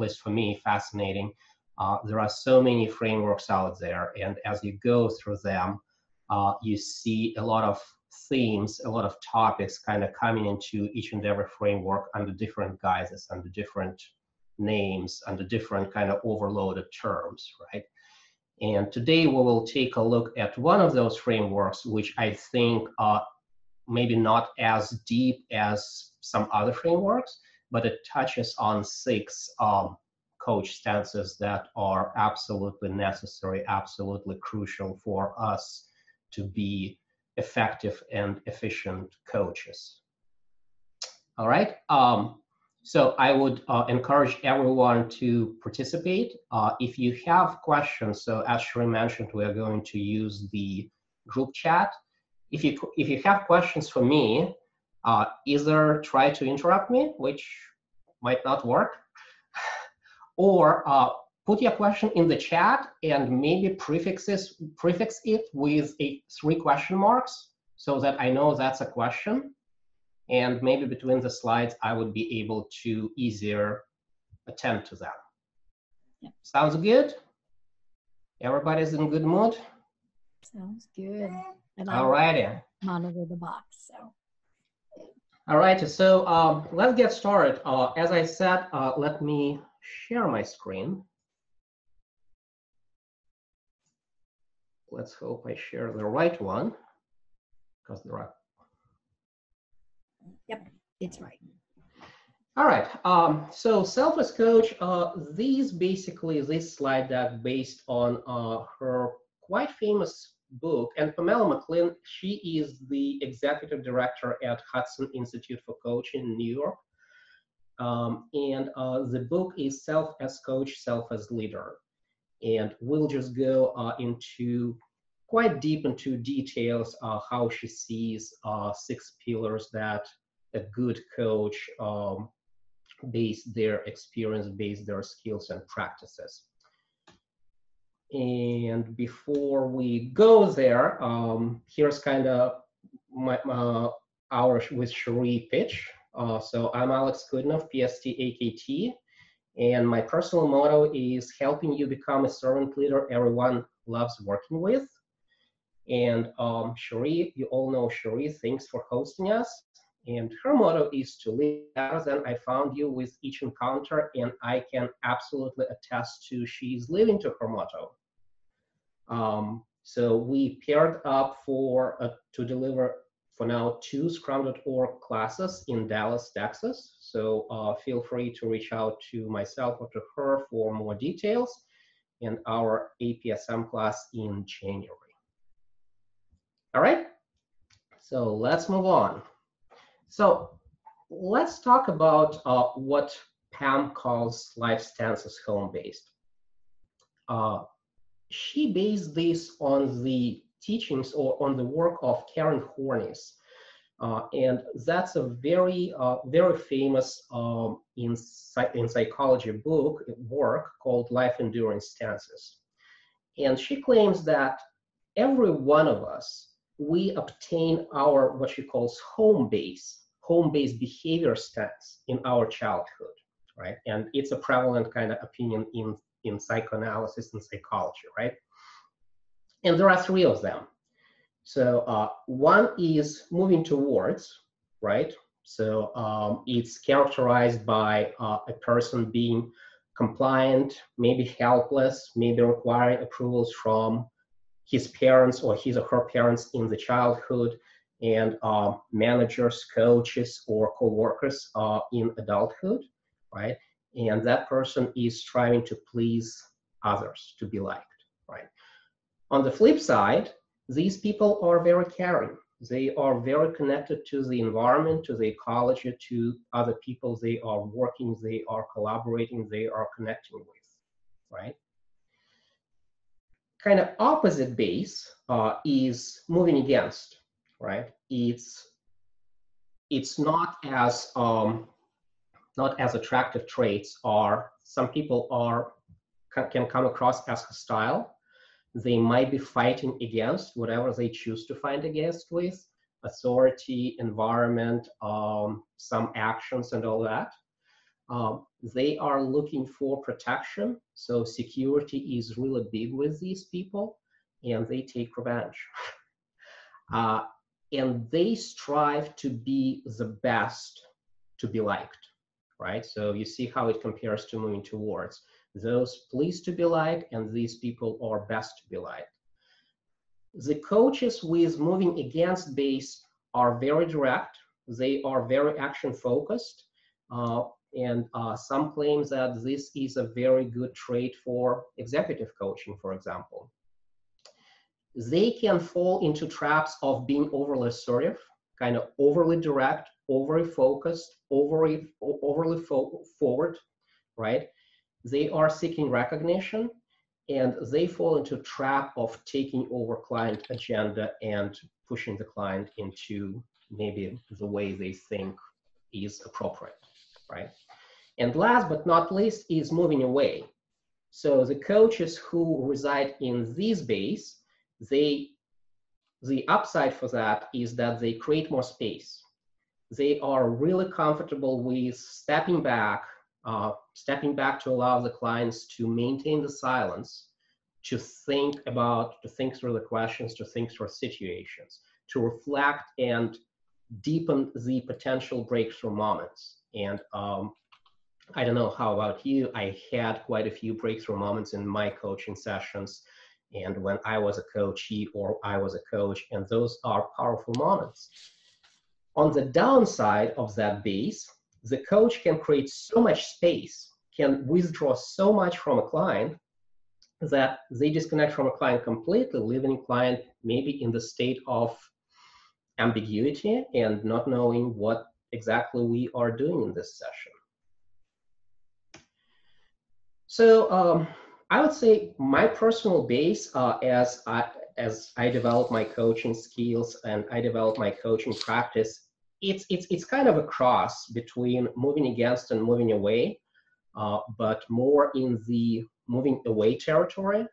was, for me, fascinating. There are so many frameworks out there, and as you go through them, you see a lot of themes, a lot of topics kind of coming into each and every framework under different guises, under different names, under different kind of overloaded terms, right? And today we will take a look at one of those frameworks, which I think are maybe not as deep as some other frameworks, but it touches on six coach stances that are absolutely necessary, absolutely crucial for us to be effective and efficient coaches. All right. So I would encourage everyone to participate. If you have questions, so as Sheree mentioned, we are going to use the group chat. If you have questions for me, either try to interrupt me, which might not work, or put your question in the chat and maybe prefix it with three question marks so that I know that's a question. And maybe between the slides, I would be able to easier attend to them. Yep. Sounds good? Everybody's in good mood? Sounds good. All righty. Monitor the box, so. All righty, so let's get started. As I said, let me share my screen. Let's hope I share the right one, because there are. Yep, it's right. All right. So self as coach, this slide deck based on her quite famous book. And Pamela McLean, she is the executive director at Hudson Institute for Coaching in New York. The book is Self as Coach, Self as Leader. And we'll just go into quite deep into details how she sees six pillars that a good coach base their experience, base their skills and practices. And before we go there, here's kind of our with Sheree pitch. So I'm Alex Kudnoff, PST AKT, and my personal motto is helping you become a servant leader everyone loves working with. And Sheree, you all know Sheree, thanks for hosting us. And her motto is to live better than I found you with each encounter, and I can absolutely attest to she's living to her motto. So we paired up for to deliver for now 2 Scrum.org classes in Dallas, Texas. So feel free to reach out to myself or to her for more details in our APSM class in January. All right, so let's move on. So let's talk about what Pam calls life stances home-based. She based this on the teachings or on the work of Karen Hornace. And that's a very, very famous in psychology work called Life Enduring Stances. And she claims that every one of us, we obtain our, what she calls home base behavior stance in our childhood, right? And it's a prevalent kind of opinion in psychoanalysis and psychology, right? And there are 3 of them. So one is moving towards, right? So it's characterized by a person being compliant, maybe helpless, maybe requiring approvals from his parents or his or her parents in the childhood, and managers, coaches, or co-workers in adulthood, right? And that person is striving to please others, to be liked, right? On the flip side, these people are very caring. They are very connected to the environment, to the ecology, to other people they are working, they are collaborating, they are connecting with, right? Kind of opposite base is moving against, right? It's not as attractive traits are. Some people can come across as hostile. They might be fighting against whatever they choose to fight against with authority, environment, some actions and all that. They are looking for protection. So security is really big with these people, and they take revenge. And they strive to be the best, to be liked, right? So you see how it compares to moving towards. Those pleased to be liked, and these people are best to be liked. The coaches with moving against base are very direct. They are very action focused. And some claim that this is a very good trait for executive coaching, for example. They can fall into traps of being overly assertive, kind of overly direct, overly focused, overly forward, right? They are seeking recognition, and they fall into trap of taking over client agenda and pushing the client into maybe the way they think is appropriate, right? And last but not least is moving away. So the coaches who reside in this base, the upside for that is that they create more space. They are really comfortable with stepping back to allow the clients to maintain the silence, to think through the questions, to think through situations, to reflect and deepen the potential breakthrough moments. And I don't know how about you, I had quite a few breakthrough moments in my coaching sessions. And when I was a coachee or I was a coach, and those are powerful moments. On the downside of that base, the coach can create so much space, can withdraw so much from a client that they disconnect from a client completely, leaving a client maybe in the state of ambiguity and not knowing what exactly we are doing in this session. So, I would say my personal base as I develop my coaching skills and I develop my coaching practice, it's kind of a cross between moving against and moving away, but more in the moving away territory,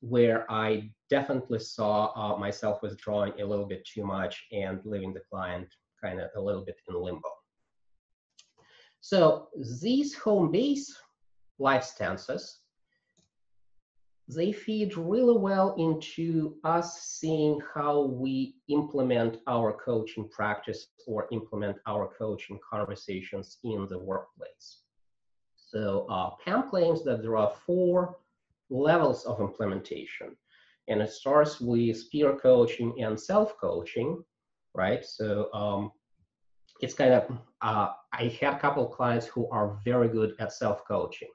where I definitely saw myself withdrawing a little bit too much and leaving the client kind of a little bit in limbo. So these home base life stances, they feed really well into us seeing how we implement our coaching practice or implement our coaching conversations in the workplace. So Pam claims that there are 4 levels of implementation, and it starts with peer coaching and self-coaching, right? So it's kind of, I had a couple of clients who are very good at self-coaching.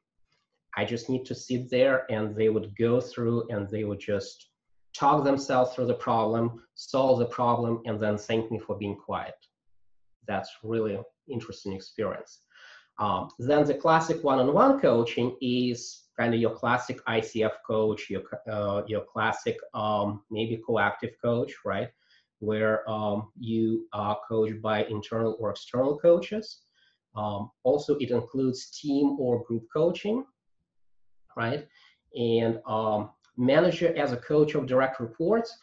I just need to sit there, and they would go through and they would just talk themselves through the problem, solve the problem, and then thank me for being quiet. That's really an interesting experience. Then the classic one-on-one coaching is kind of your classic ICF coach, your classic maybe coactive coach, right? Where you are coached by internal or external coaches. Also, it includes team or group coaching, right? And manager as a coach of direct reports.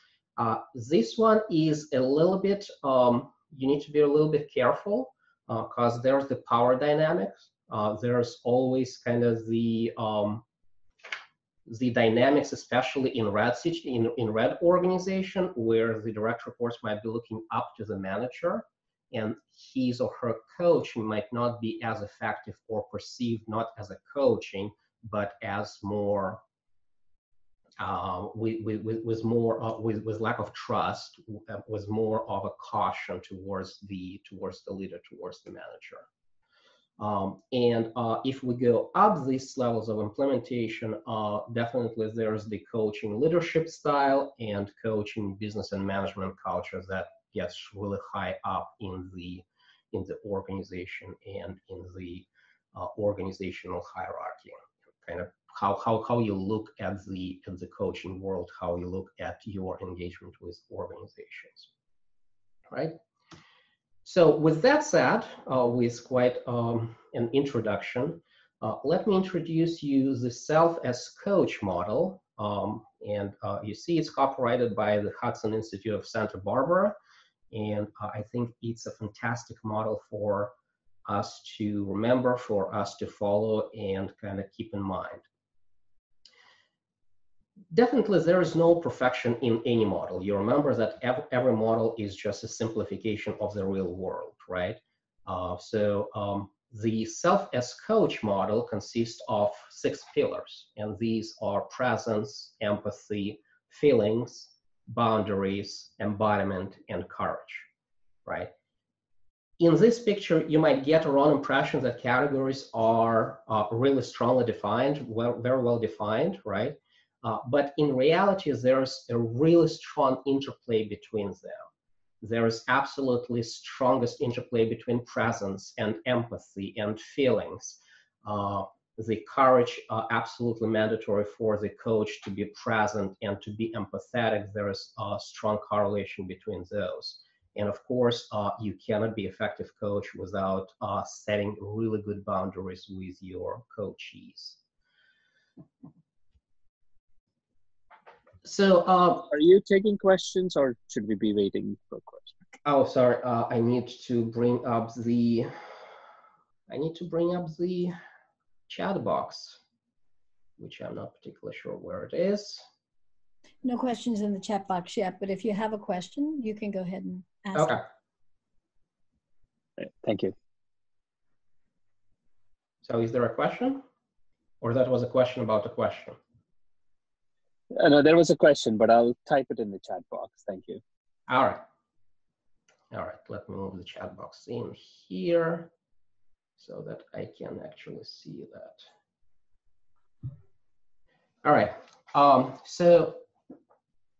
This one is a little bit, you need to be a little bit careful because there's the power dynamics. There's always kind of the dynamics, especially in red organization, where the direct reports might be looking up to the manager, and his or her coaching might not be as effective or perceived not as a coaching, but as more with lack of trust, with more of a caution towards the leader, towards the manager. And if we go up these levels of implementation, definitely there's the coaching leadership style and coaching business and management culture that gets really high up in the organization and in the organizational hierarchy. Kind of how you look at the coaching world, how you look at your engagement with organizations, right? So with that said, with quite an introduction, let me introduce you the self as coach model. And you see it's copyrighted by the Hudson Institute of Santa Barbara. And I think it's a fantastic model for us to remember, for us to follow and kind of keep in mind. Definitely, there is no perfection in any model. You remember that every model is just a simplification of the real world, right? The self as coach model consists of 6 pillars, and these are presence, empathy, feelings, boundaries, embodiment, and courage, right? In this picture, you might get a wrong impression that categories are really strongly defined, very well defined, right? But in reality, there's a really strong interplay between them. There is absolutely strongest interplay between presence and empathy and feelings. The courage are absolutely mandatory for the coach to be present and to be empathetic. There is a strong correlation between those. And of course, you cannot be an effective coach without setting really good boundaries with your coachees. So, are you taking questions, or should we be waiting for questions? Oh, sorry. I need to bring up the. I need to bring up the chat box, which I'm not particularly sure where it is. No questions in the chat box yet, but if you have a question, you can go ahead and ask. Okay. Thank you. So, is there a question, or that was a question about a question? No, there was a question, but I'll type it in the chat box. Thank you. All right. All right. Let me move the chat box in here so that I can actually see that. All right. So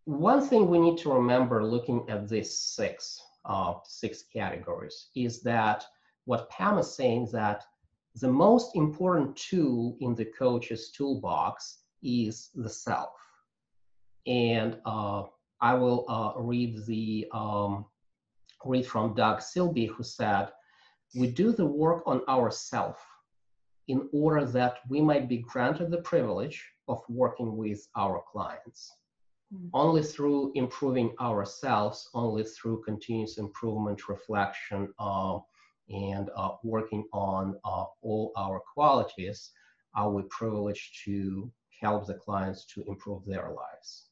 one thing we need to remember looking at these six categories is that what Pam is saying, that the most important tool in the coach's toolbox is the self. And I will read from Doug Silby, who said, "We do the work on ourselves in order that we might be granted the privilege of working with our clients. Mm-hmm. Only through improving ourselves, only through continuous improvement, reflection, and working on all our qualities, are we privileged to help the clients to improve their lives."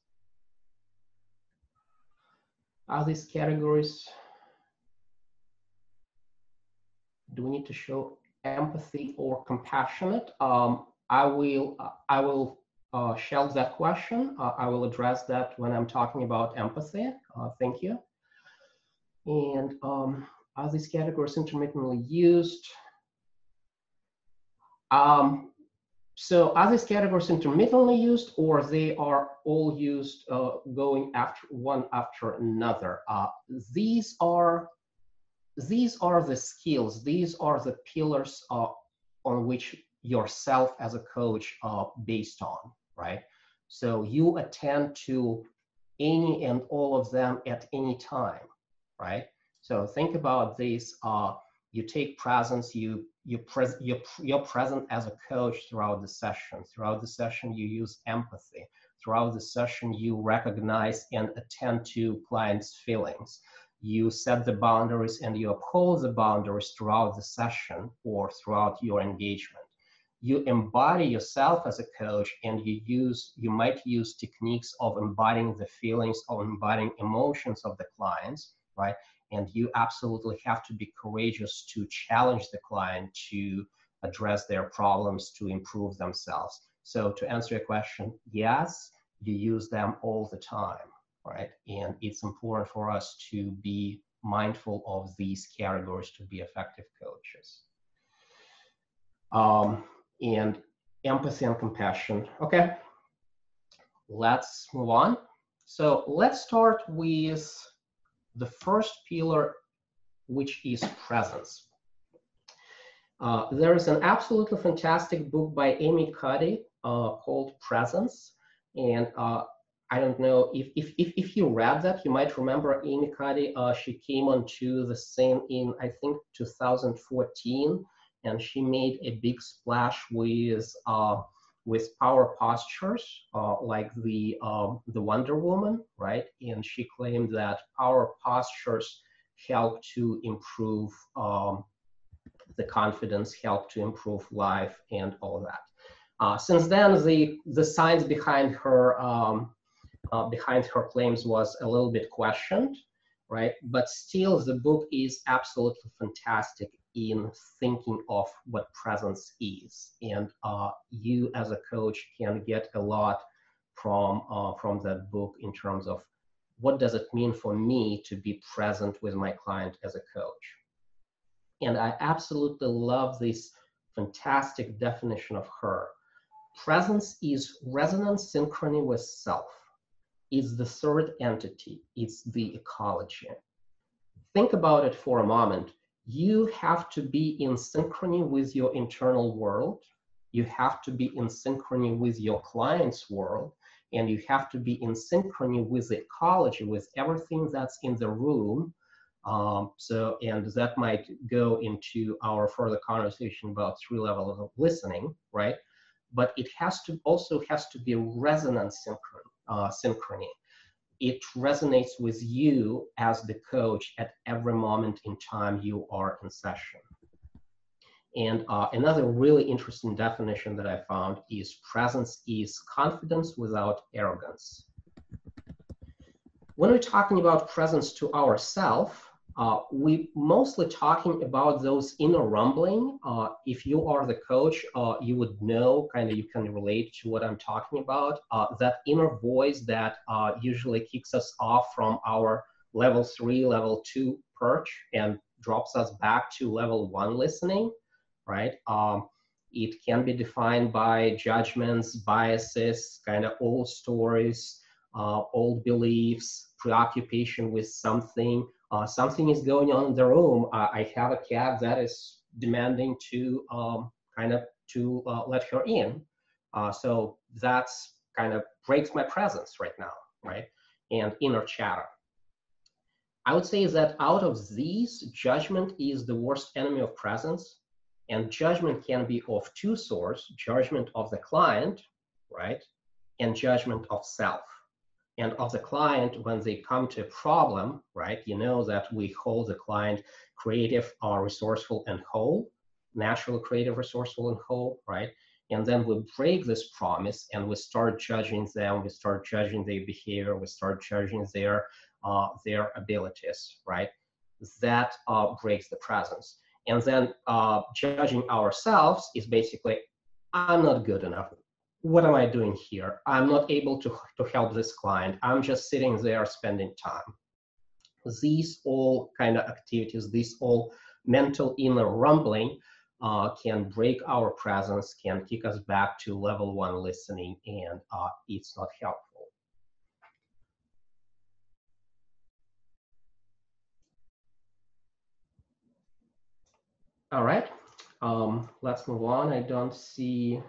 Are these categories? Do we need to show empathy or compassionate? I will shelve that question. I will address that when I'm talking about empathy. Thank you. And are these categories intermittently used? So are these categories intermittently used, or they are all used going after one after another? These are the skills. These are the pillars on which yourself as a coach are based on, right? So you attend to any and all of them at any time, right? So think about these. You take presence, you're present as a coach throughout the session. Throughout the session, you use empathy. Throughout the session, you recognize and attend to clients' feelings. You set the boundaries and you uphold the boundaries throughout the session or throughout your engagement. You embody yourself as a coach, and you might use techniques of embodying the feelings, of embodying emotions of the clients, right? And you absolutely have to be courageous to challenge the client to address their problems, to improve themselves. So to answer your question, yes, you use them all the time, right? And it's important for us to be mindful of these categories to be effective coaches. And empathy and compassion. Okay, let's move on. So let's start with the first pillar, which is presence. There is an absolutely fantastic book by Amy Cuddy called Presence. And I don't know if you read that, you might remember Amy Cuddy. She came onto the scene in, I think, 2014, and she made a big splash with power postures, like the Wonder Woman, right? And she claimed that power postures help to improve the confidence helped to improve life and all that. Since then, the science behind her claims was a little bit questioned, right? But still, the book is absolutely fantastic in thinking of what presence is, and you as a coach can get a lot from that book in terms of what does it mean for me to be present with my client as a coach. And I absolutely love this fantastic definition of her. Presence is resonant synchrony with self. It's the third entity. It's the ecology. Think about it for a moment. You have to be in synchrony with your internal world. You have to be in synchrony with your client's world. And you have to be in synchrony with the ecology, with everything that's in the room. And that might go into our further conversation about 3 levels of listening, right? But it has to also has to be resonant synchrony. It resonates with you as the coach at every moment in time you are in session. And another really interesting definition that I found is presence is confidence without arrogance. When we're talking about presence to ourselves, we're mostly talking about those inner rumbling. If you are the coach, you would know, kind of you can relate to what I'm talking about, that inner voice that usually kicks us off from our level 3, level 2 perch and drops us back to level 1 listening, right? It can be defined by judgments, biases, kind of old stories, old beliefs, preoccupation with something. Something is going on in the room. I have a cat that is demanding to let her in. So that's kind of breaks my presence right now, right? And inner chatter. I would say that out of these, judgment is the worst enemy of presence. And judgment can be of 2 sorts, judgment of the client, right? And judgment of self. And of the client, when they come to a problem, right, you know that we hold the client creative, resourceful, and whole, natural, creative, resourceful, and whole, right? And then we break this promise and we start judging them, we start judging their behavior, we start judging their abilities, right? That breaks the presence. And then judging ourselves is basically, I'm not good enough. What am I doing here? I'm not able to help this client. I'm just sitting there spending time. These all kind of activities, these all mental inner rumbling can break our presence, can kick us back to level 1 listening, and it's not helpful. All right, let's move on. I don't see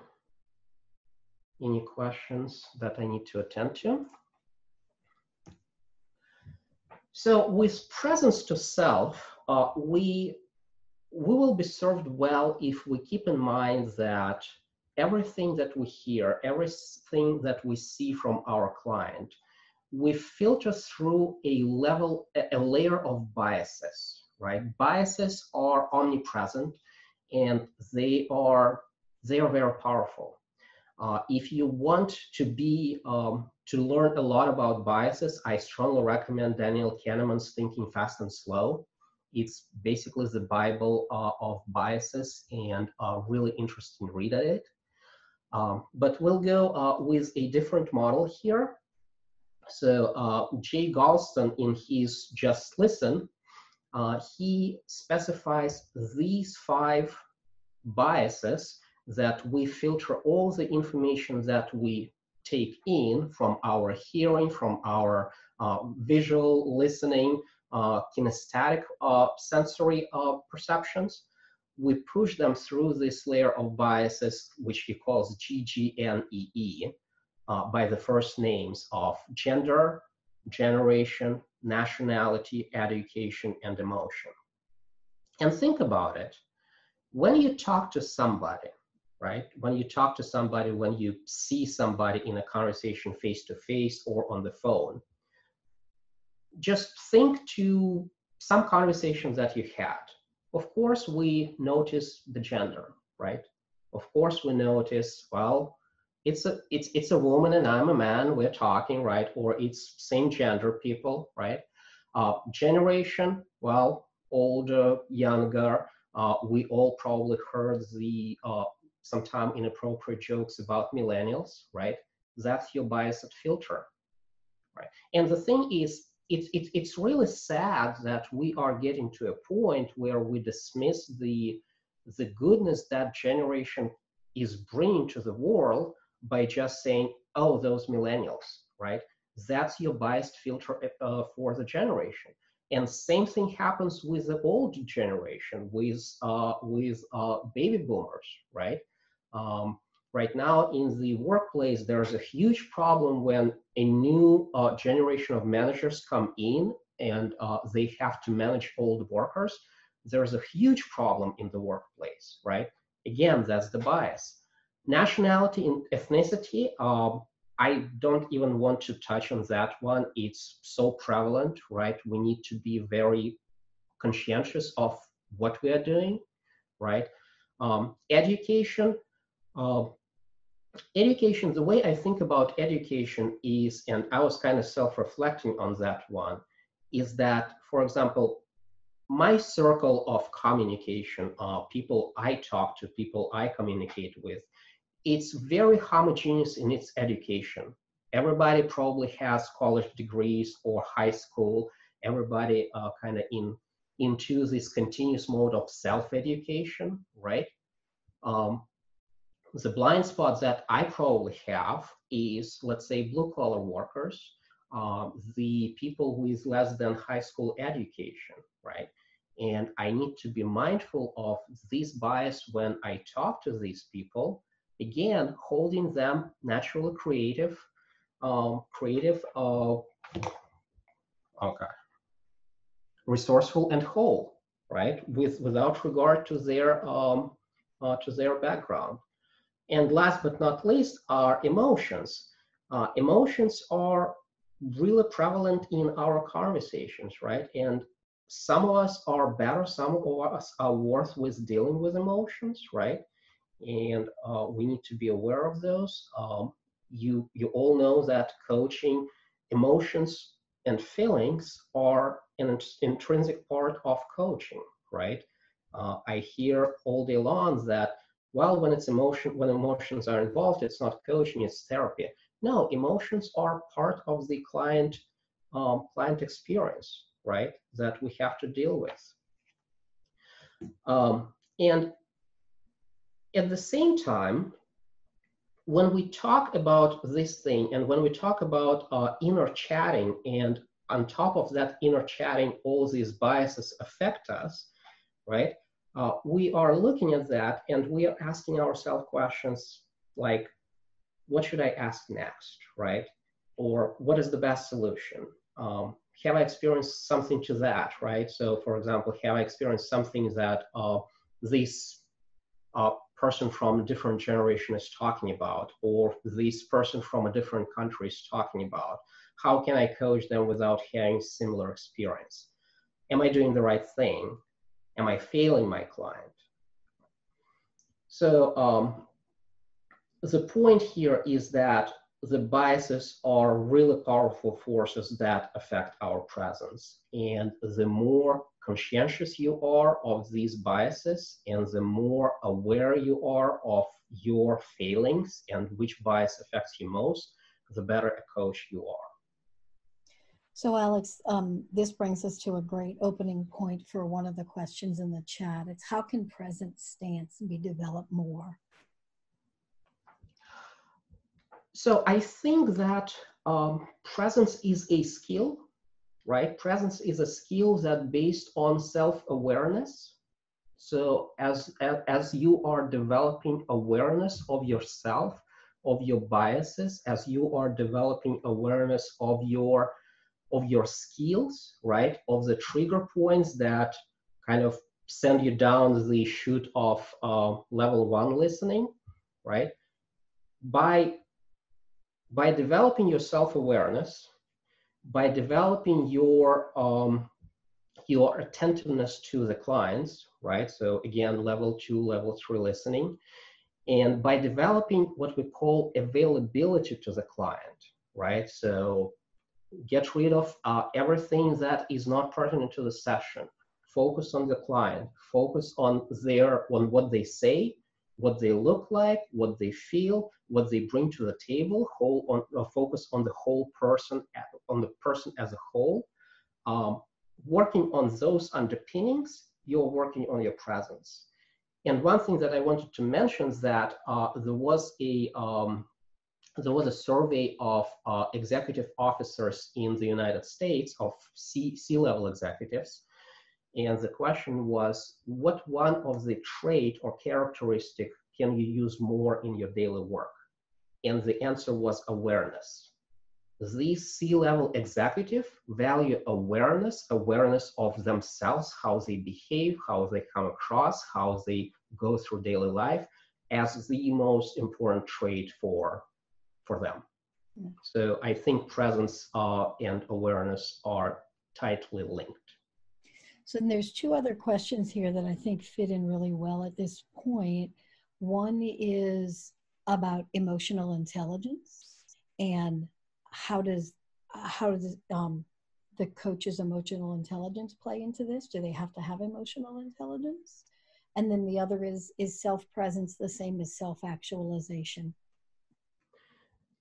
any questions that I need to attend to. So with presence to self, we will be served well if we keep in mind that everything that we hear, everything that we see from our client, we filter through a layer of biases, right? Biases are omnipresent and they are very powerful. If you want to learn a lot about biases, I strongly recommend Daniel Kahneman's Thinking Fast and Slow. It's basically the Bible of biases, and a really interesting read at it. But we'll go with a different model here. So Jay Galston, in his Just Listen, he specifies these 5 biases that we filter all the information that we take in from our hearing, from our visual, listening, kinesthetic sensory perceptions. We push them through this layer of biases, which he calls GGNEE, by the first names of gender, generation, nationality, education, and emotion. And think about it. When you talk to somebody, right? When you talk to somebody, when you see somebody in a conversation face-to-face or on the phone, just think to some conversations that you had of course we notice the gender, right? Of course we notice, well, it's a woman and I'm a man, we're talking, right? Or it's same gender people, right? Generation, well, older, younger, we all probably heard the sometimes inappropriate jokes about millennials, right? That's your biased filter, right? And the thing is, it's really sad that we are getting to a point where we dismiss the goodness that generation is bringing to the world by just saying, oh, those millennials, right? That's your biased filter for the generation. And same thing happens with the old generation, with baby boomers, right? Right now in the workplace, there's a huge problem when a new generation of managers come in and they have to manage old workers. There's a huge problem in the workplace, right? Again, that's the bias. Nationality and ethnicity, I don't even want to touch on that one. It's so prevalent, right? We need to be very conscientious of what we are doing, right? Education. Education, the way I think about education is, and I was kind of self-reflecting on that one, is that, for example, my circle of communication, people I talk to, people I communicate with, it's very homogeneous in its education. Everybody probably has college degrees or high school. Everybody kind of into this continuous mode of self-education, right? The blind spot that I probably have is, let's say, blue-collar workers, the people with less than high school education, right? And I need to be mindful of this bias when I talk to these people, again, holding them naturally creative, resourceful and whole, right? Without regard to their background. And last but not least are emotions. Emotions are really prevalent in our conversations, right? And some of us are better, some of us are worse with dealing with emotions, right? And we need to be aware of those. You all know that coaching, emotions and feelings are an intrinsic part of coaching, right? I hear all day long that, well, when emotions are involved, it's not coaching, it's therapy. No, emotions are part of the client experience, right? That we have to deal with. And at the same time, when we talk about this thing and when we talk about inner chatting, and on top of that inner chatting, all these biases affect us, right? We are looking at that and we are asking ourselves questions like, what should I ask next, right? Or what is the best solution? Have I experienced something to that, right? So for example, have I experienced something that this person from a different generation is talking about, or this person from a different country is talking about? How can I coach them without having similar experience? Am I doing the right thing? Am I failing my client? So the point here is that the biases are really powerful forces that affect our presence. And the more conscientious you are of these biases and the more aware you are of your failings and which bias affects you most, the better a coach you are. So Alex, this brings us to a great opening point for one of the questions in the chat. It's how can present stance be developed more? So I think that presence is a skill, right? Presence is a skill that based on self-awareness. So as you are developing awareness of yourself, of your biases, as you are developing awareness of your skills, right? Of the trigger points that kind of send you down the chute of level one listening, right? By developing your self-awareness, by developing your your attentiveness to the clients, right? So again, level 2, level 3 listening. And by developing what we call availability to the client, right? So get rid of everything that is not pertinent to the session. Focus on the client, focus on what they say, what they look like, what they feel, what they bring to the table, focus on the whole person, on the person as a whole. Working on those underpinnings, you're working on your presence. And one thing that I wanted to mention is that there was a survey of executive officers in the United States, of C-level executives. And the question was, what one of the trait or characteristic can you use more in your daily work? And the answer was awareness. These C-level executives value awareness, awareness of themselves, how they behave, how they come across, how they go through daily life, as the most important trait for them. Yeah. So I think presence and awareness are tightly linked. So then there's two other questions here that I think fit in really well at this point. One is about emotional intelligence, and how does the coach's emotional intelligence play into this? Do they have to have emotional intelligence? And then the other is self-presence the same as self-actualization?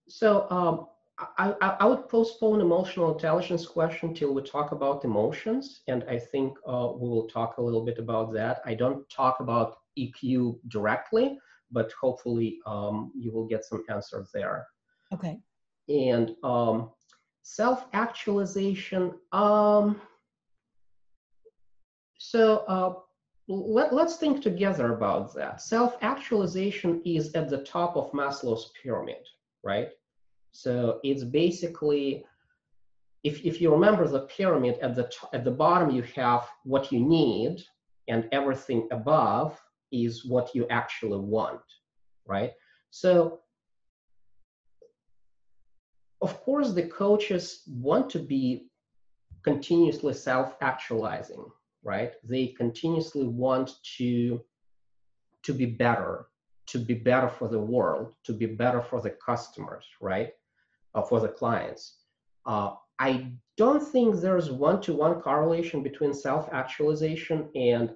So I would postpone emotional intelligence question till we talk about emotions. And I think we will talk a little bit about that. I don't talk about EQ directly, but hopefully you will get some answers there. Okay. And self-actualization. Let's think together about that. Self-actualization is at the top of Maslow's pyramid, right? So it's basically, if you remember the pyramid, at the bottom you have what you need, and everything above is what you actually want, right? So of course, the coaches want to be continuously self-actualizing, right? They continuously want to be better, for the world, to be better for the customers, right? For the clients. I don't think there's one-to-one correlation between self-actualization and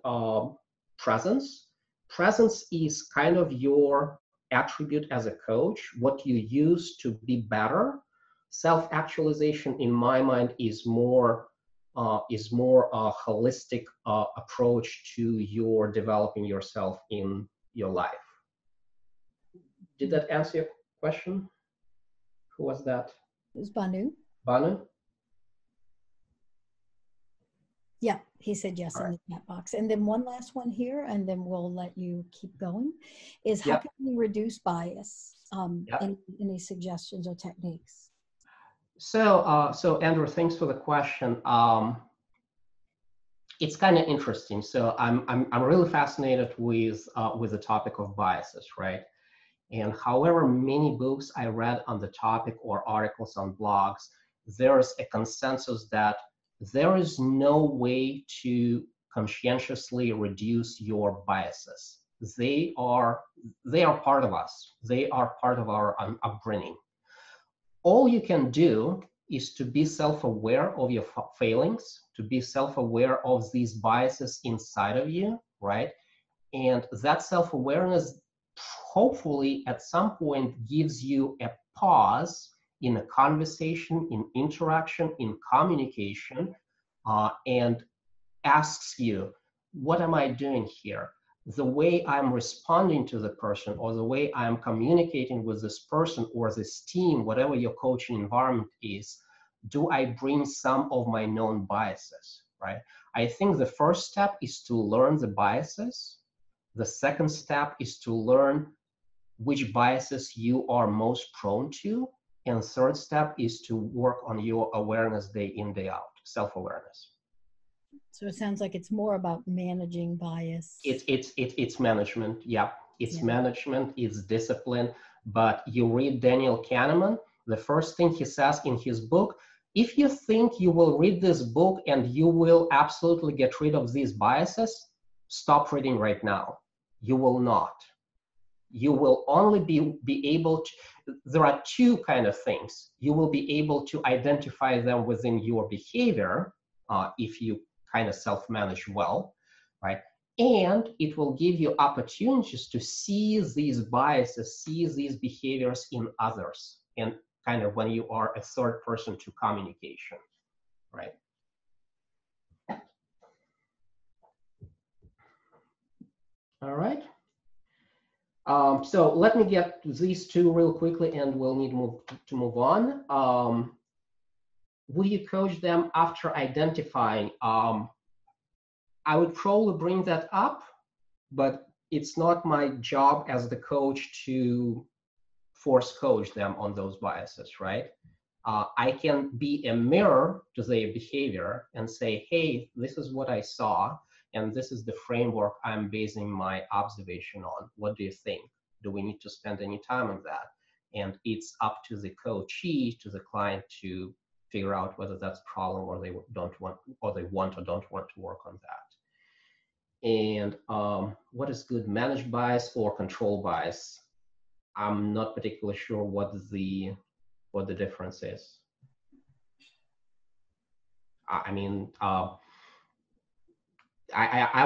presence. Presence is kind of your attribute as a coach, what you use to be better. Self-actualization, in my mind, is more a holistic approach to your developing yourself in your life. Did that answer your question? Who was that? It was Banu. Banu? Yeah, he said yes. All right. In the chat box. And then one last one here, and then we'll let you keep going, is how can we reduce bias? Any suggestions or techniques? So Andrew, thanks for the question. It's kind of interesting. So I'm really fascinated with the topic of biases, right? And however many books I read on the topic or articles on blogs, there is a consensus that there is no way to conscientiously reduce your biases. They are part of us. They are part of our upbringing. All you can do is to be self-aware of your failings, to be self-aware of these biases inside of you, right? And that self-awareness hopefully at some point gives you a pause in a conversation, in interaction, in communication, and asks you, what am I doing here? The way I'm responding to the person, or the way I'm communicating with this person or this team, whatever your coaching environment is, do I bring some of my known biases, right? I think the first step is to learn the biases. The second step is to learn which biases you are most prone to. And third step is to work on your awareness day in, day out, self-awareness. So it sounds like it's more about managing bias. It's management, yeah. It's management, it's discipline. But you read Daniel Kahneman, the first thing he says in his book, if you think you will read this book and you will absolutely get rid of these biases, stop reading right now. You will not. You will only be able to, there are two kind of things. You will be able to identify them within your behavior if you kind of self-manage well, right? And it will give you opportunities to see these biases, see these behaviors in others, and kind of when you are a third person to communication, right? All right. So let me get these two real quickly and we'll need to move on. Will you coach them after identifying? I would probably bring that up, but it's not my job as the coach to force coach them on those biases, right? I can be a mirror to their behavior and say, hey, this is what I saw, and this is the framework I'm basing my observation on. What do you think? Do we need to spend any time on that? And it's up to the coachee, to the client, to figure out whether that's a problem or they don't want, or they want or don't want to work on that. And what is good, managed bias or control bias? I'm not particularly sure what the difference is. I mean, I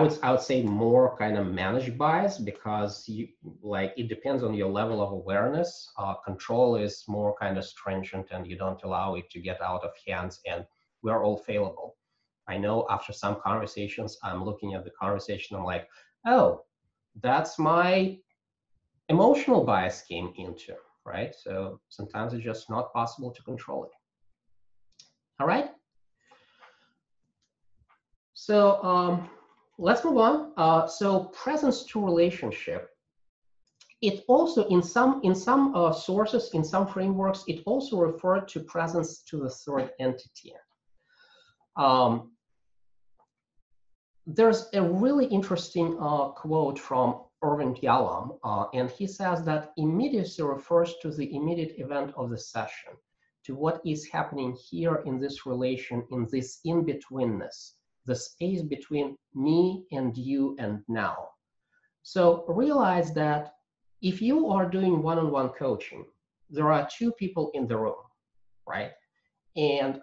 would say more kind of managed bias, because you, like, it depends on your level of awareness. Control is more kind of stringent and you don't allow it to get out of hands, and we're all failable. I know after some conversations, I'm looking at the conversation, I'm like, oh, that's my emotional bias came into, right? So sometimes it's just not possible to control it. All right. So let's move on. So presence to relationship. It also, in some sources, in some frameworks, it also referred to presence to the third entity. There's a really interesting quote from Irving Yalom, and he says that immediacy refers to the immediate event of the session, to what is happening here in this relation, in this in-betweenness, the space between me and you and now. So realize that if you are doing one-on-one coaching, there are two people in the room, right? And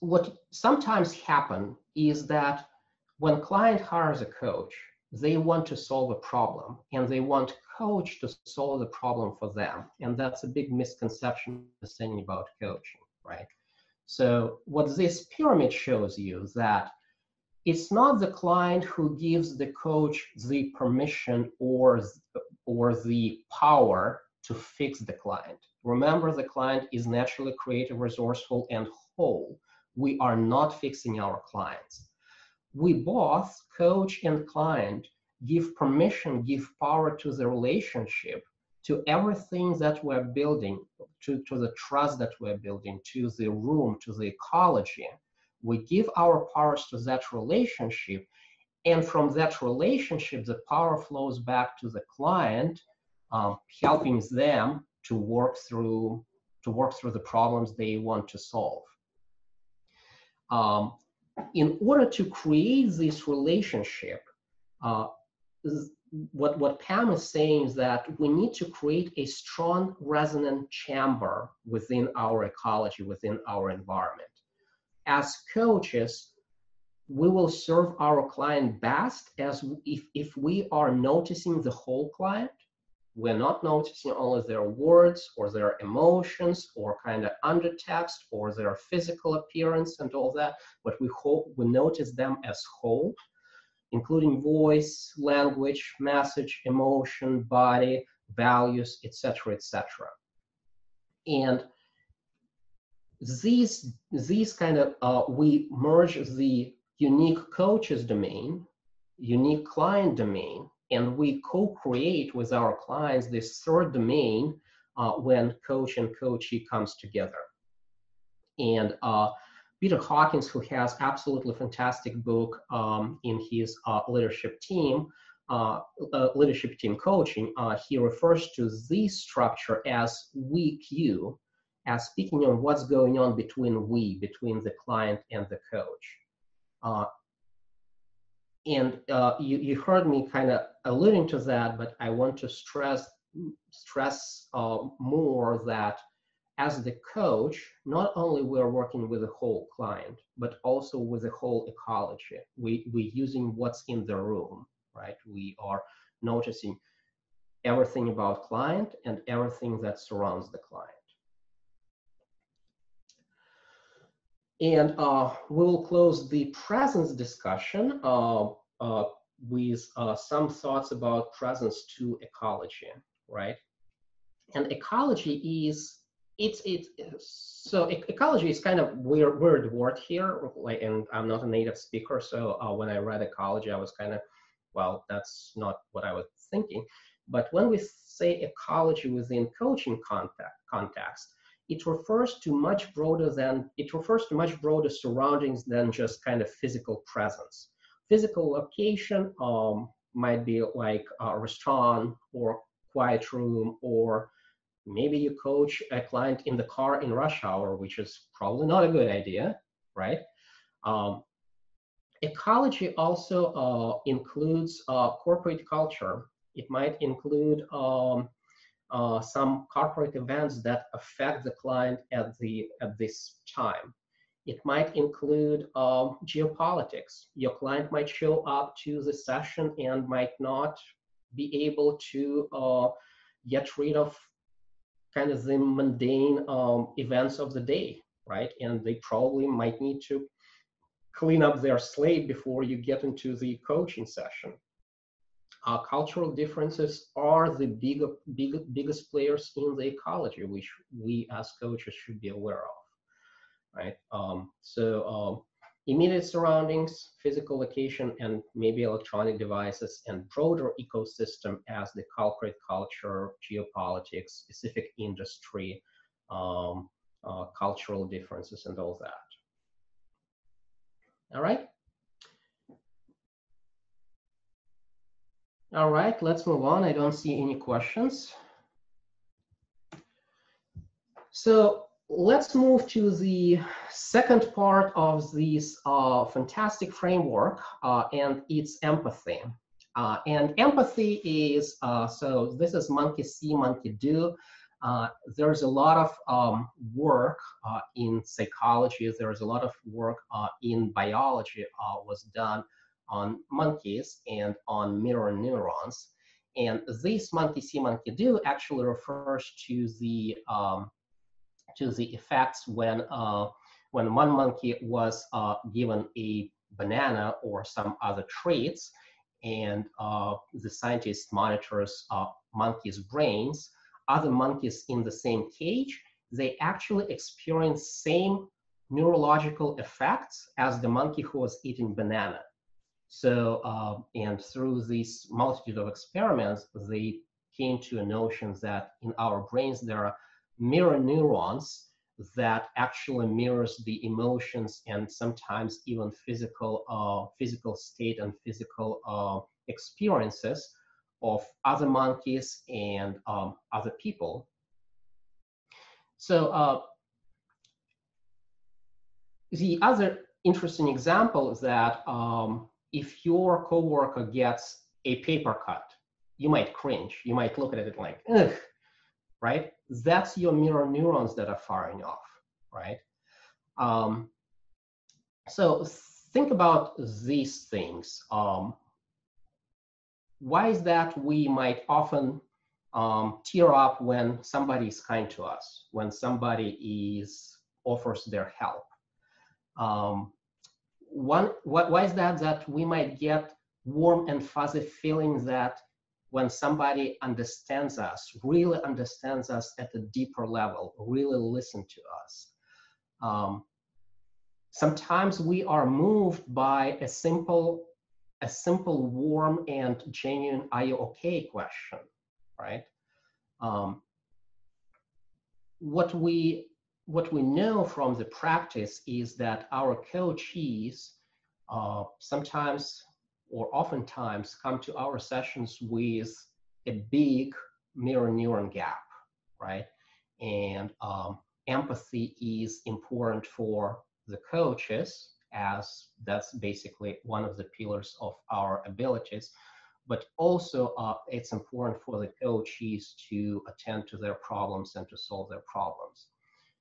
what sometimes happens is that when client hires a coach, they want to solve a problem and they want coach to solve the problem for them. And that's a big misconception understanding about coaching, right? So what this pyramid shows you that it's not the client who gives the coach the permission or the power to fix the client. Remember, the client is naturally creative, resourceful, and whole. We are not fixing our clients. We both, coach and client, give permission, give power to the relationship, to everything that we're building, to the trust that we're building, to the room, to the ecology. We give our powers to that relationship, and from that relationship, the power flows back to the client, helping them to work through the problems they want to solve. In order to create this relationship, what Pam is saying is that we need to create a strong resonant chamber within our ecology, within our environment. As coaches, we will serve our client best as if we are noticing the whole client. We're not noticing only their words or their emotions or kind of undertext or their physical appearance and all that, but we notice them as whole, including voice, language, message, emotion, body, values, etc., etc. And these kind of, we merge the unique coach's domain, unique client domain, and we co-create with our clients this third domain when coach and coachee comes together. And Peter Hawkins, who has absolutely fantastic book in his leadership team coaching, he refers to this structure as we queue, as speaking on what's going on between the client and the coach. You heard me kind of alluding to that, but I want to stress more that as the coach, not only we're working with the whole client, but also with the whole ecology. We're using what's in the room, right? We are noticing everything about client and everything that surrounds the client. And we will close the presence discussion with some thoughts about presence to ecology, right? And ecology is, ecology is kind of weird word here, like, and I'm not a native speaker, so when I read ecology, I was kind of, well, that's not what I was thinking. But when we say ecology within coaching context, it refers to much broader than, it refers to much broader surroundings than just kind of physical presence. Physical location might be like a restaurant or quiet room, or maybe you coach a client in the car in rush hour, which is probably not a good idea, right? Ecology also includes corporate culture. It might include some corporate events that affect the client at this time. It might include geopolitics. Your client might show up to the session and might not be able to get rid of kind of the mundane events of the day, right? And they probably might need to clean up their slate before you get into the coaching session. Cultural differences are the biggest players in the ecology, which we as coaches should be aware of, right? Immediate surroundings, physical location, and maybe electronic devices, and broader ecosystem as the corporate culture, geopolitics, specific industry, cultural differences, and all that. All right. All right, let's move on. I don't see any questions. So let's move to the second part of this fantastic framework, and it's empathy. And empathy is, so this is monkey see, monkey do. There's a lot of work in psychology. There's a lot of work in biology was done on monkeys and on mirror neurons. And this monkey see, monkey do actually refers to the effects when one monkey was given a banana or some other treats, and the scientist monitors monkeys' brains. Other monkeys in the same cage, they actually experience same neurological effects as the monkey who was eating banana. So, and through these multitude of experiments, they came to a notion that in our brains there are mirror neurons that actually mirrors the emotions and sometimes even physical, physical state and physical experiences of other monkeys and other people. So the other interesting example is that if your coworker gets a paper cut, you might cringe. You might look at it like, ugh, right? That's your mirror neurons that are firing off, right? So think about these things. Why is that we might often tear up when somebody is kind to us, when somebody offers their help? Why is that we might get warm and fuzzy feelings that when somebody understands us, really understands us at a deeper level, really listen to us. Sometimes we are moved by a simple, warm and genuine "Are you okay?" question, right? What we know from the practice is that our coachees sometimes or oftentimes come to our sessions with a big mirror neuron gap, right? And empathy is important for the coaches, as that's basically one of the pillars of our abilities, but also it's important for the coaches to attend to their problems and to solve their problems.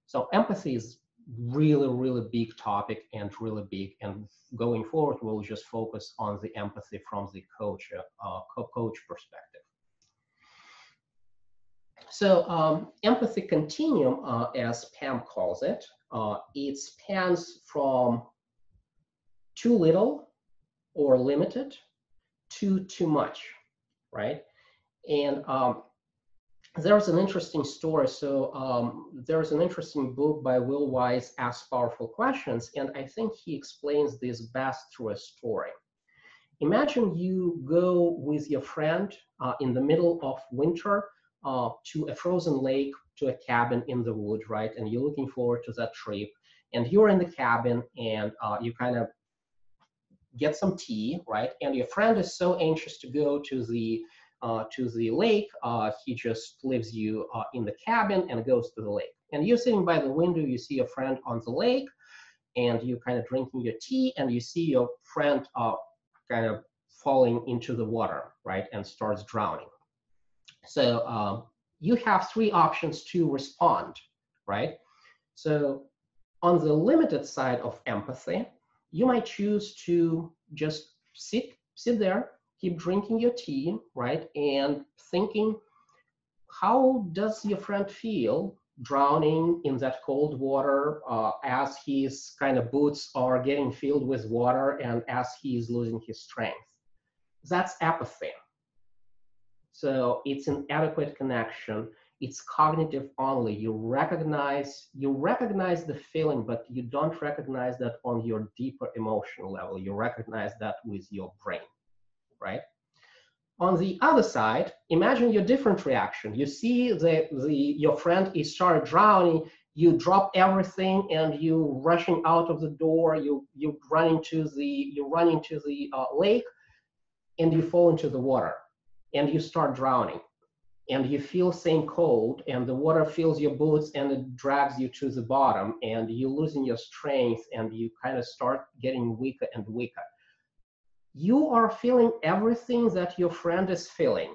So empathy is really, really big topic and really big. And going forward, we'll just focus on the empathy from the coach perspective. So empathy continuum, as Pam calls it, it spans from too little or limited to too much, right? And there's an interesting story. So there's an interesting book by Will Wise, Ask Powerful Questions, and I think he explains this best through a story. Imagine you go with your friend in the middle of winter to a frozen lake, to a cabin in the woods, right? And you're looking forward to that trip, and you're in the cabin, and you kind of get some tea, right? And your friend is so anxious to go to the lake, he just leaves you in the cabin and goes to the lake. And you're sitting by the window, you see your friend on the lake, and you're kind of drinking your tea, and you see your friend kind of falling into the water, right, and starts drowning. So you have three options to respond, right? So on the limited side of empathy, you might choose to just sit there, keep drinking your tea, right? And thinking, how does your friend feel drowning in that cold water as his kind of boots are getting filled with water and as he is losing his strength? That's apathy. So it's an adequate connection. It's cognitive only. You recognize the feeling, but you don't recognize that on your deeper emotional level. You recognize that with your brain. Right? On the other side, imagine your different reaction. You see that your friend is started drowning, you drop everything and you rushing out of the door, you run into the lake, and you fall into the water and you start drowning and you feel same cold and the water fills your boots and it drags you to the bottom and you're losing your strength and you kind of start getting weaker and weaker. You are feeling everything that your friend is feeling.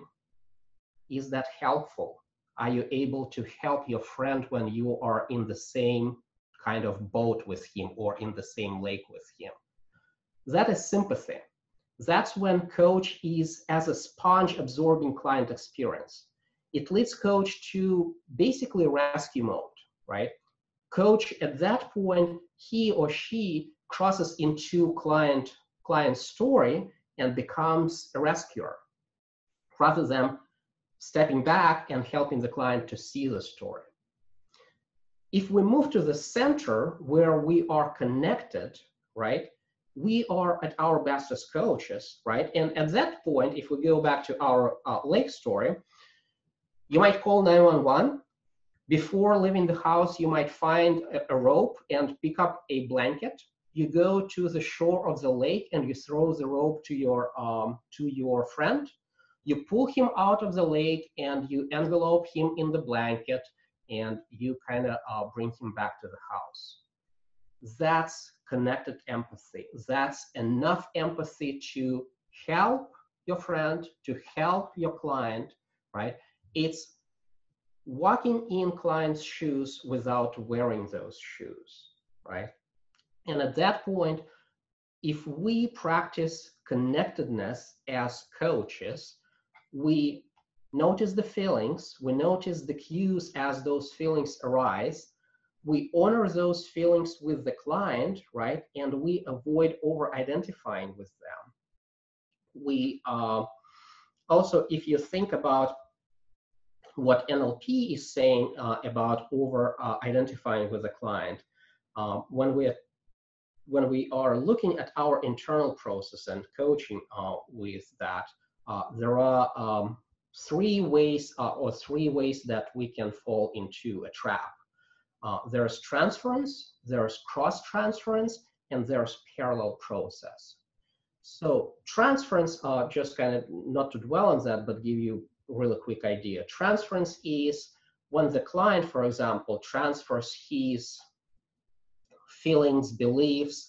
Is that helpful? Are you able to help your friend when you are in the same kind of boat with him or in the same lake with him? That is sympathy. That's when coach is as a sponge absorbing client experience. It leads coach to basically rescue mode, right? Coach at that point, he or she crosses into client's story and becomes a rescuer rather than stepping back and helping the client to see the story. If we move to the center where we are connected, right, we are at our best as coaches, right? And at that point, if we go back to our lake story, you might call 911. Before leaving the house, you might find a rope and pick up a blanket. You go to the shore of the lake and you throw the rope to your friend. You pull him out of the lake and you envelope him in the blanket and you kind of bring him back to the house. That's connected empathy. That's enough empathy to help your friend, to help your client, right? It's walking in client's shoes without wearing those shoes, right? And at that point, if we practice connectedness as coaches, we notice the feelings, we notice the cues as those feelings arise, we honor those feelings with the client, right? And we avoid over-identifying with them. We also, if you think about what NLP is saying about over-identifying with the client, when we are looking at our internal process and coaching with that, there are three ways that we can fall into a trap. There's transference, there's cross-transference, and there's parallel process. So transference, just kind of not to dwell on that, but give you a really quick idea. Transference is when the client, for example, transfers his feelings, beliefs,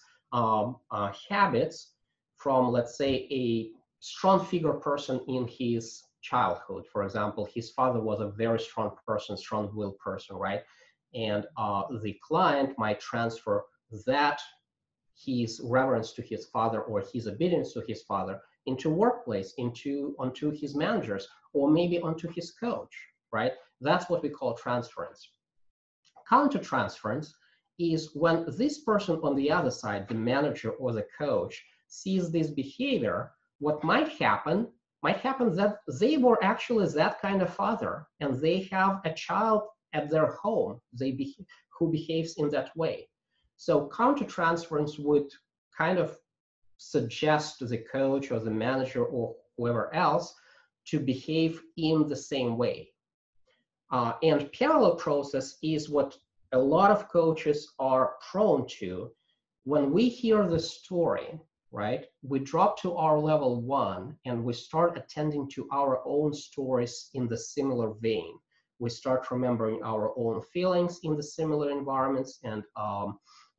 habits from, let's say, a strong figure person in his childhood. For example, his father was a very strong person, strong-willed person, right? And the client might transfer that, his reverence to his father or his obedience to his father, into workplace, onto his managers, or maybe onto his coach, right? That's what we call transference. Countertransference is when this person on the other side, the manager or the coach, sees this behavior, what might happen that they were actually that kind of father, and they have a child at their home who behaves in that way. So countertransference would kind of suggest to the coach or the manager or whoever else to behave in the same way. And parallel process is what a lot of coaches are prone to. When we hear the story, right, we drop to our level one and we start attending to our own stories in the similar vein. We start remembering our own feelings in the similar environments, and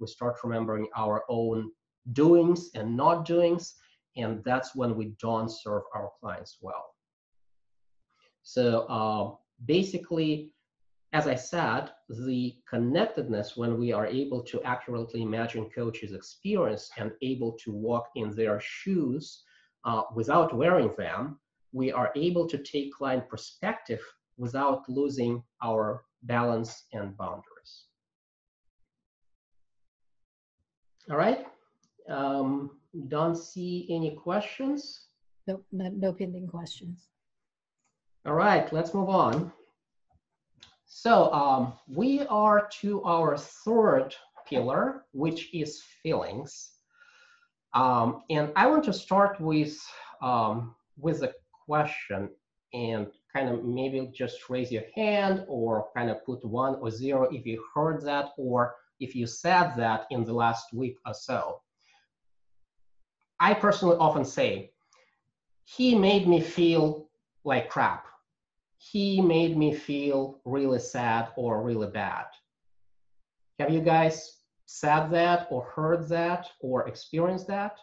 we start remembering our own doings and not doings, and that's when we don't serve our clients well. So basically, as I said, the connectedness, when we are able to accurately imagine coaches' experience and able to walk in their shoes without wearing them, we are able to take client perspective without losing our balance and boundaries. All right. Don't see any questions. Nope, no pending questions. All right, let's move on. So we are to our third pillar, which is feelings. And I want to start with a question and kind of maybe just raise your hand or kind of put 1 or 0 if you heard that or if you said that in the last week or so. I personally often say, he made me feel like crap. He made me feel really sad or really bad. Have you guys said that or heard that or experienced that?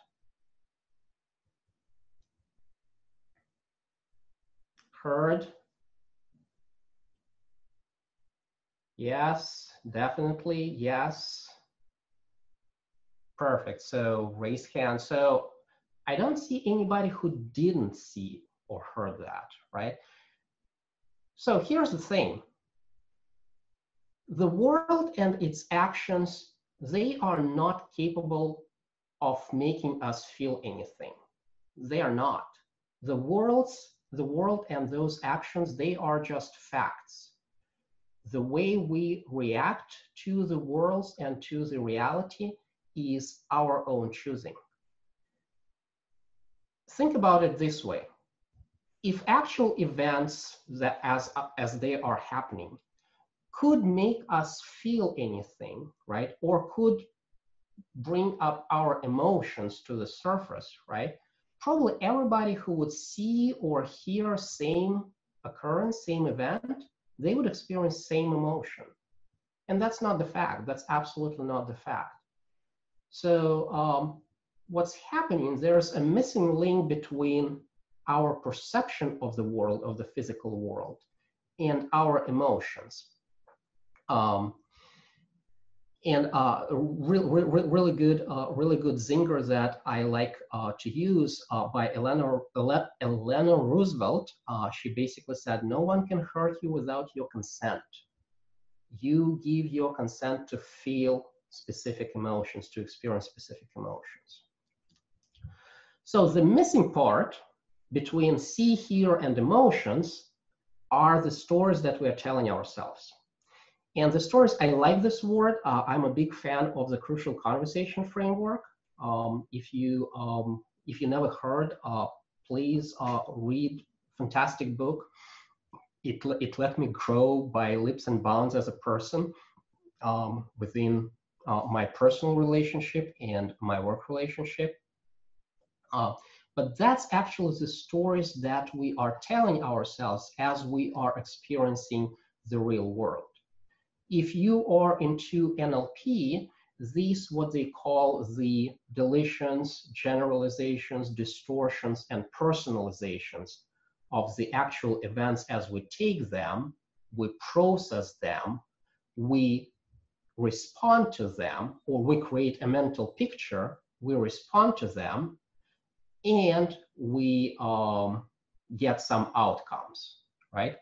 Heard? Yes, definitely, yes. Perfect, so raise hand. So I don't see anybody who didn't see or heard that, right? So here's the thing. The world and its actions, they are not capable of making us feel anything. They are not. The world and those actions, they are just facts. The way we react to the world and to the reality is our own choosing. Think about it this way. If actual events that as they are happening could make us feel anything, right? Or could bring up our emotions to the surface, right? Probably everybody who would see or hear same occurrence, same event, they would experience same emotion. And that's not the fact. That's absolutely not the fact. So what's happening, there's a missing link between our perception of the world, of the physical world, and our emotions. A really good zinger that I like to use by Eleanor Roosevelt, she basically said, no one can hurt you without your consent. You give your consent to feel specific emotions, to experience specific emotions. So the missing part between see, hear, and emotions are the stories that we are telling ourselves. And the stories, I like this word. I'm a big fan of the Crucial Conversation Framework. If you never heard, please read fantastic book. It let me grow by leaps and bounds as a person within my personal relationship and my work relationship. But that's actually the stories that we are telling ourselves as we are experiencing the real world. If you are into NLP, these what they call the deletions, generalizations, distortions, and personalizations of the actual events as we take them, we process them, we respond to them, or we create a mental picture, we respond to them, and we get some outcomes, right?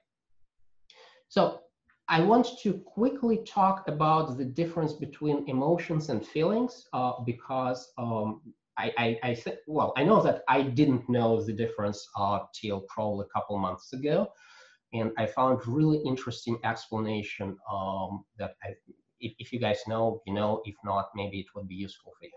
So I want to quickly talk about the difference between emotions and feelings because I know that I didn't know the difference till probably a couple months ago, and I found really interesting explanation that if you guys know, you know, if not, maybe it would be useful for you.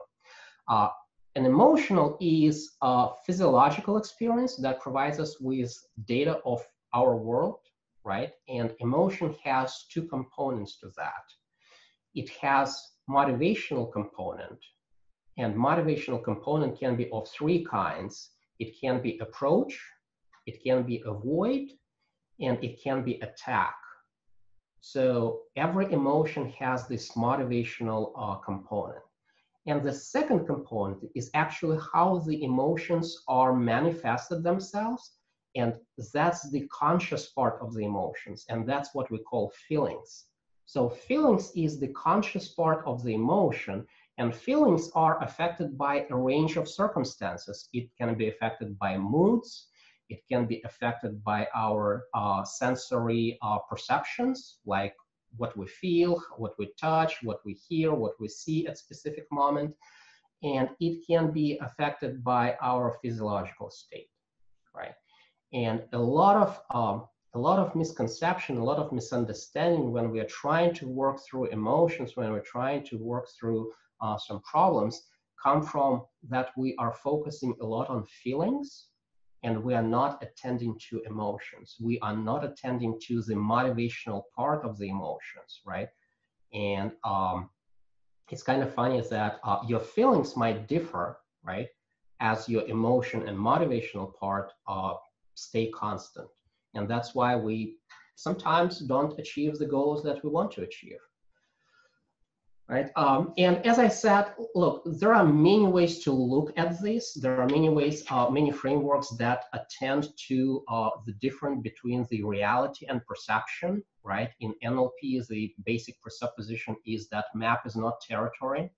An emotional is a physiological experience that provides us with data of our world, right? And emotion has two components to that. It has motivational component, and motivational component can be of three kinds. It can be approach, it can be avoid, and it can be attack. So every emotion has this motivational component. And the second component is actually how the emotions are manifested themselves. And that's the conscious part of the emotions, and that's what we call feelings. So feelings is the conscious part of the emotion, and feelings are affected by a range of circumstances. It can be affected by moods, it can be affected by our sensory perceptions, like what we feel, what we touch, what we hear, what we see at specific moment, and it can be affected by our physiological state, right? And a lot of misconception, a lot of misunderstanding when we are trying to work through emotions, when we're trying to work through some problems, come from that we are focusing a lot on feelings and we are not attending to emotions. We are not attending to the motivational part of the emotions, right? And it's kind of funny that your feelings might differ, right? As your emotion and motivational part stay constant. And that's why we sometimes don't achieve the goals that we want to achieve, right? And as I said, look, there are many ways to look at this. There are many ways, many frameworks that attend to the difference between the reality and perception, right? In NLP, the basic presupposition is that map is not territory.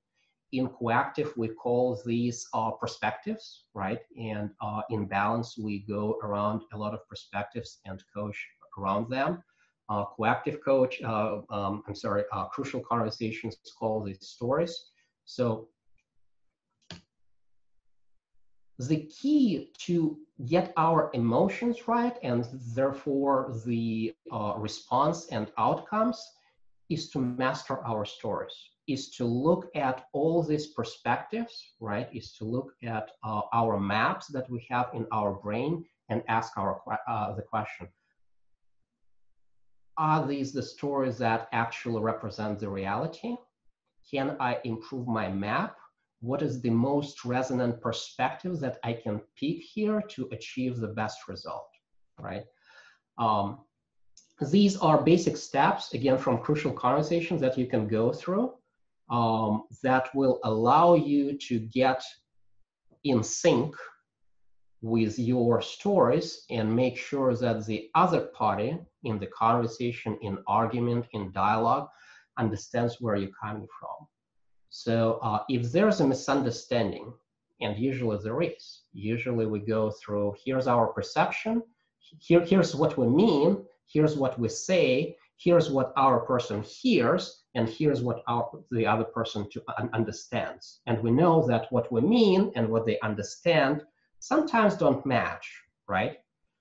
In Coactive, we call these perspectives, right? And in balance, we go around a lot of perspectives and coach around them. Coactive coach, crucial conversations call these stories. So the key to get our emotions right and therefore the response and outcomes is to master our stories, is to look at all these perspectives, right? Is to look at our maps that we have in our brain and ask the question, are these the stories that actually represent the reality? Can I improve my map? What is the most resonant perspective that I can pick here to achieve the best result, right? These are basic steps, again, from crucial conversations that you can go through that will allow you to get in sync with your stories and make sure that the other party in the conversation, in argument, in dialogue, understands where you're coming from. So if there's a misunderstanding, and usually there is, usually we go through, here's our perception, here's what we mean, here's what we say, here's what our person hears, and here's what the other person understands. And we know that what we mean and what they understand sometimes don't match, right?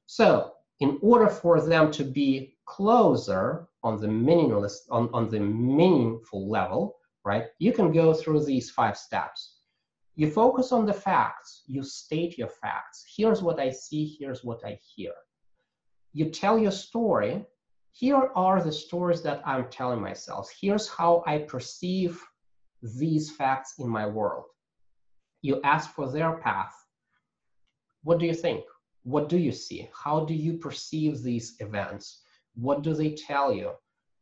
So in order for them to be closer on the meaningful level, right, you can go through these 5 steps. You focus on the facts, you state your facts. Here's what I see, here's what I hear. You tell your story. Here are the stories that I'm telling myself. Here's how I perceive these facts in my world. You ask for their path. What do you think? What do you see? How do you perceive these events? What do they tell you?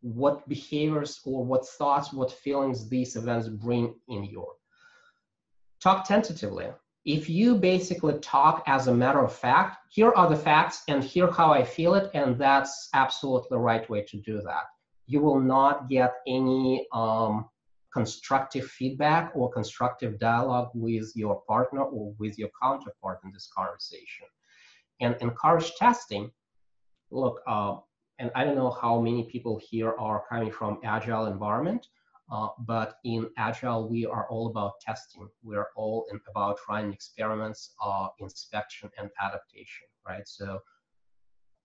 What behaviors or what thoughts, what feelings these events bring in you? Talk tentatively. If you basically talk as a matter of fact, here are the facts and here how I feel it, and that's absolutely the right way to do that. You will not get any constructive feedback or constructive dialogue with your partner or with your counterpart in this conversation. And encourage testing. Look, and I don't know how many people here are coming from agile environment, but in agile, we are all about testing. We're all about running experiments, inspection and adaptation, right? So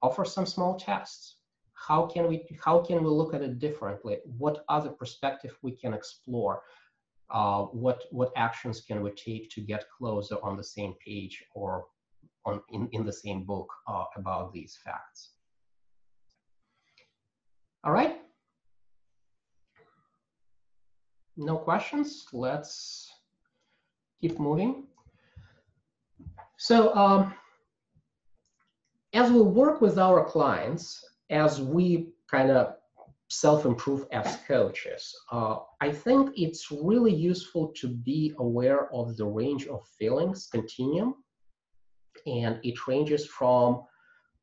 offer some small tests. How can we look at it differently? What other perspective we can explore? What actions can we take to get closer on the same page or on in the same book about these facts? All right. No questions? Let's keep moving. So as we work with our clients, as we kind of self-improve as coaches, I think it's really useful to be aware of the range of feelings continuum. And it ranges from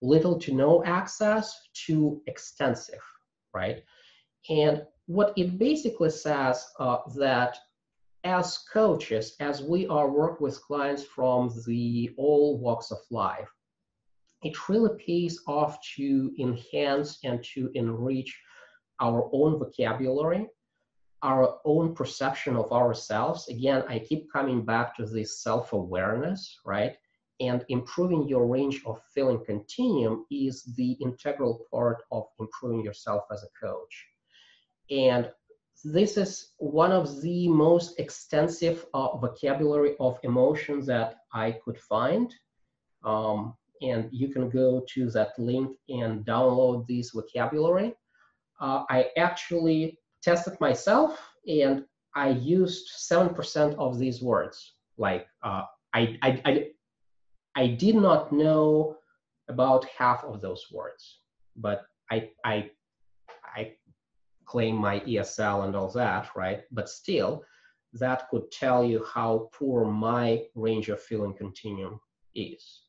little to no access to extensive, right? And what it basically says that as coaches, as we are working with clients from the all walks of life, it really pays off to enhance and to enrich our own vocabulary, our own perception of ourselves. Again, I keep coming back to this self-awareness, right? And improving your range of feeling continuum is the integral part of improving yourself as a coach. And this is one of the most extensive vocabulary of emotions that I could find. And you can go to that link and download this vocabulary. I actually tested myself and I used 7% of these words. Like I did not know about half of those words, but I claim my ESL and all that, right? But still, that could tell you how poor my range of feeling continuum is.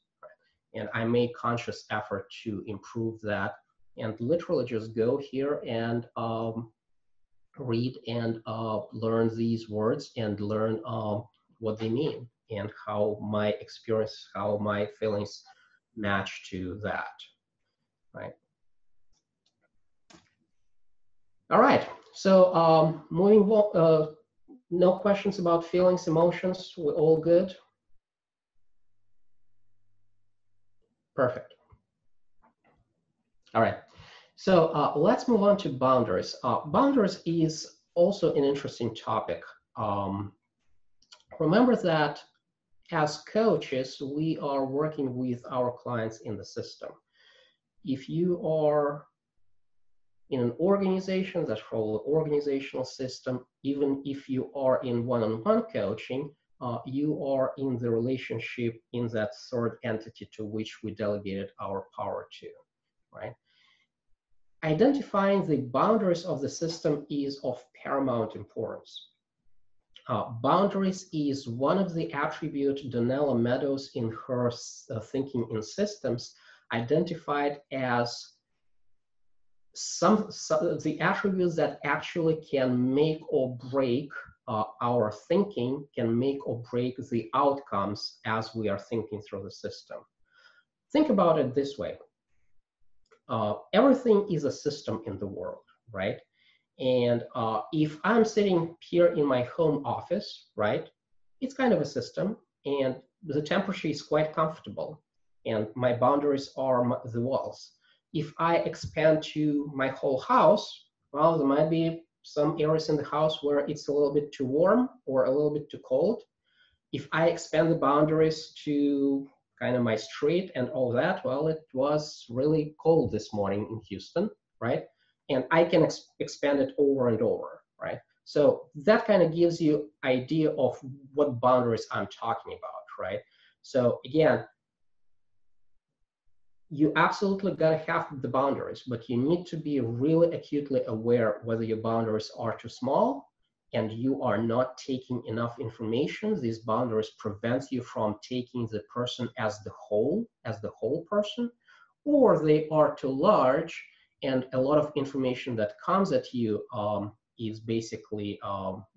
And I made conscious effort to improve that and literally just go here and read and learn these words and learn what they mean and how my experience, how my feelings match to that, right? All right, so moving on, no questions about feelings, emotions, we're all good. Perfect. All right, so let's move on to boundaries. Boundaries is also an interesting topic. Remember that as coaches, we are working with our clients in the system. If you are in an organization, that's probably an organizational system, even if you are in one-on-one coaching, you are in the relationship in that third entity to which we delegated our power to, right? Identifying the boundaries of the system is of paramount importance. Boundaries is one of the attributes Donella Meadows in her Thinking in Systems identified as some the attributes that actually can make or break our thinking, can make or break the outcomes as we are thinking through the system. Think about it this way. Everything is a system in the world, right? And if I'm sitting here in my home office, right, it's kind of a system and the temperature is quite comfortable and my boundaries are the walls. If I expand to my whole house, well, there might be some areas in the house where it's a little bit too warm or a little bit too cold. If I expand the boundaries to kind of my street and all that, well, it was really cold this morning in Houston, right? And I can expand it over and over, right? So that kind of gives you an idea of what boundaries I'm talking about, right? So again, you absolutely gotta have the boundaries, but you need to be really acutely aware whether your boundaries are too small and you are not taking enough information. These boundaries prevent you from taking the person as the whole person, or they are too large and a lot of information that comes at you is basically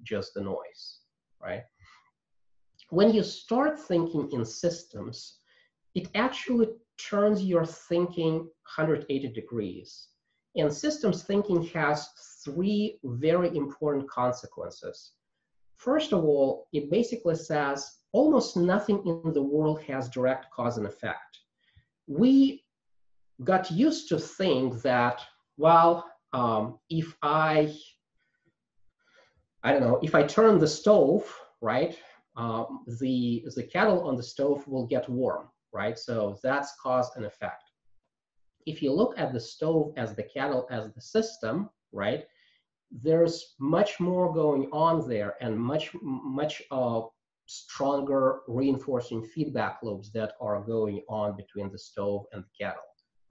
just the noise, right? When you start thinking in systems, it actually turns your thinking 180 degrees. And systems thinking has three very important consequences. First of all, it basically says almost nothing in the world has direct cause and effect. We got used to think that, well, if I don't know, if I turn the stove, right, the kettle on the stove will get warm, right? So that's cause and effect. If you look at the stove as the kettle, as the system, right, there's much more going on there and much stronger reinforcing feedback loops that are going on between the stove and the kettle,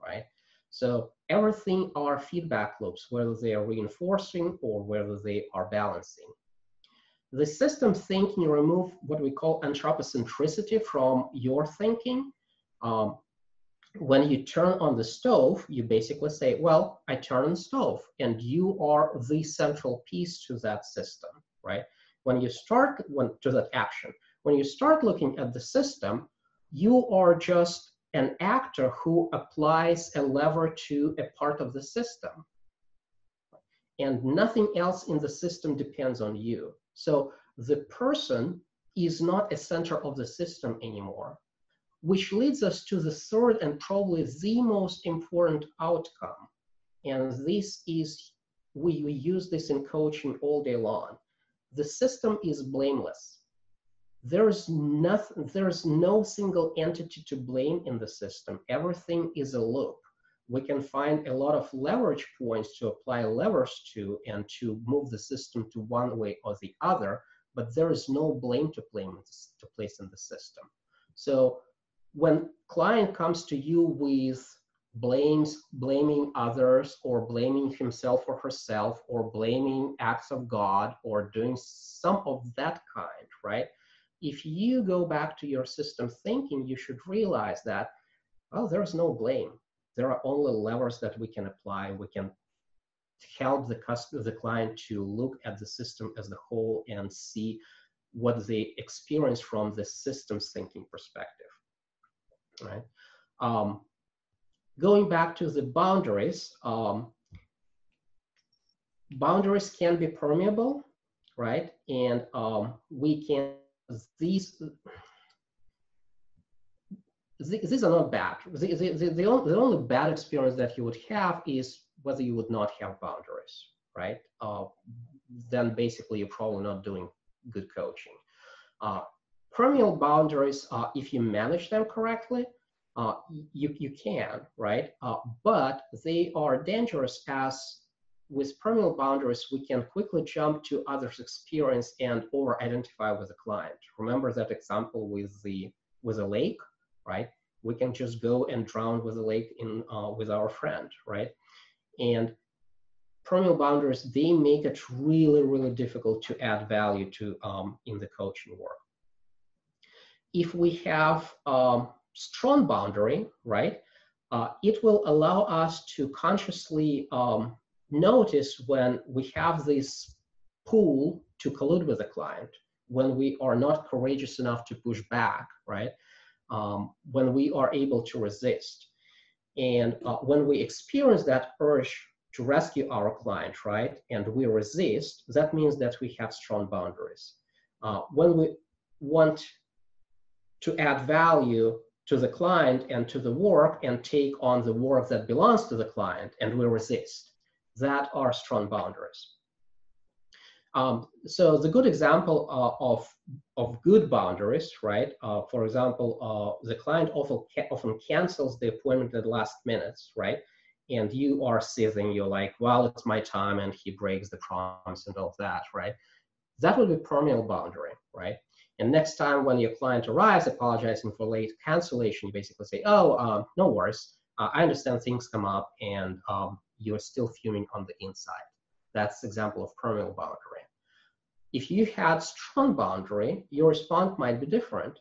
right? So everything are feedback loops, whether they are reinforcing or whether they are balancing. The system thinking remove what we call anthropocentricity from your thinking. When you turn on the stove, you basically say, well, I turn on the stove, and you are the central piece to that system, right? When you start to that action, when you start looking at the system, you are just an actor who applies a lever to a part of the system, and nothing else in the system depends on you. So the person is not a center of the system anymore, which leads us to the third and probably the most important outcome. And this is, we use this in coaching all day long. The system is blameless. There is no single entity to blame in the system. Everything is a loop. We can find a lot of leverage points to apply levers to and to move the system to one way or the other, but there is no blame to place in the system. So when client comes to you with blaming others or blaming himself or herself or blaming acts of God or doing some of that kind, right? If you go back to your system thinking, you should realize that, well, there is no blame. There are only levers that we can apply. We can help the client to look at the system as a whole and see what they experience from the systems thinking perspective, right? Going back to the boundaries, boundaries can be permeable, right? And these are not bad. The only bad experience that you would have is whether you would not have boundaries, right? Then basically you're probably not doing good coaching. Permeable boundaries, if you manage them correctly, you can, right? But they are dangerous, as with permeable boundaries, we can quickly jump to others' experience and over-identify with the client. Remember that example with a lake? Right, we can just go and drown with the lake with our friend, right? And permeable boundaries, they make it really, really difficult to add value to in the coaching work. If we have strong boundary, right, it will allow us to consciously notice when we have this pull to collude with the client, when we are not courageous enough to push back, right? When we are able to resist. And when we experience that urge to rescue our client, right, and we resist, that means that we have strong boundaries. When we want to add value to the client and to the work and take on the work that belongs to the client and we resist, that are strong boundaries. So the good example of good boundaries, right? For example, the client often cancels the appointment at the last minute, right? And you are seething, you're like, well, it's my time, and he breaks the promise and all that, right? That would be permeable boundary, right? And next time when your client arrives apologizing for late cancellation, you basically say, oh, no worries. I understand things come up and you're still fuming on the inside. That's the example of permeable boundary. If you had strong boundary, your response might be different.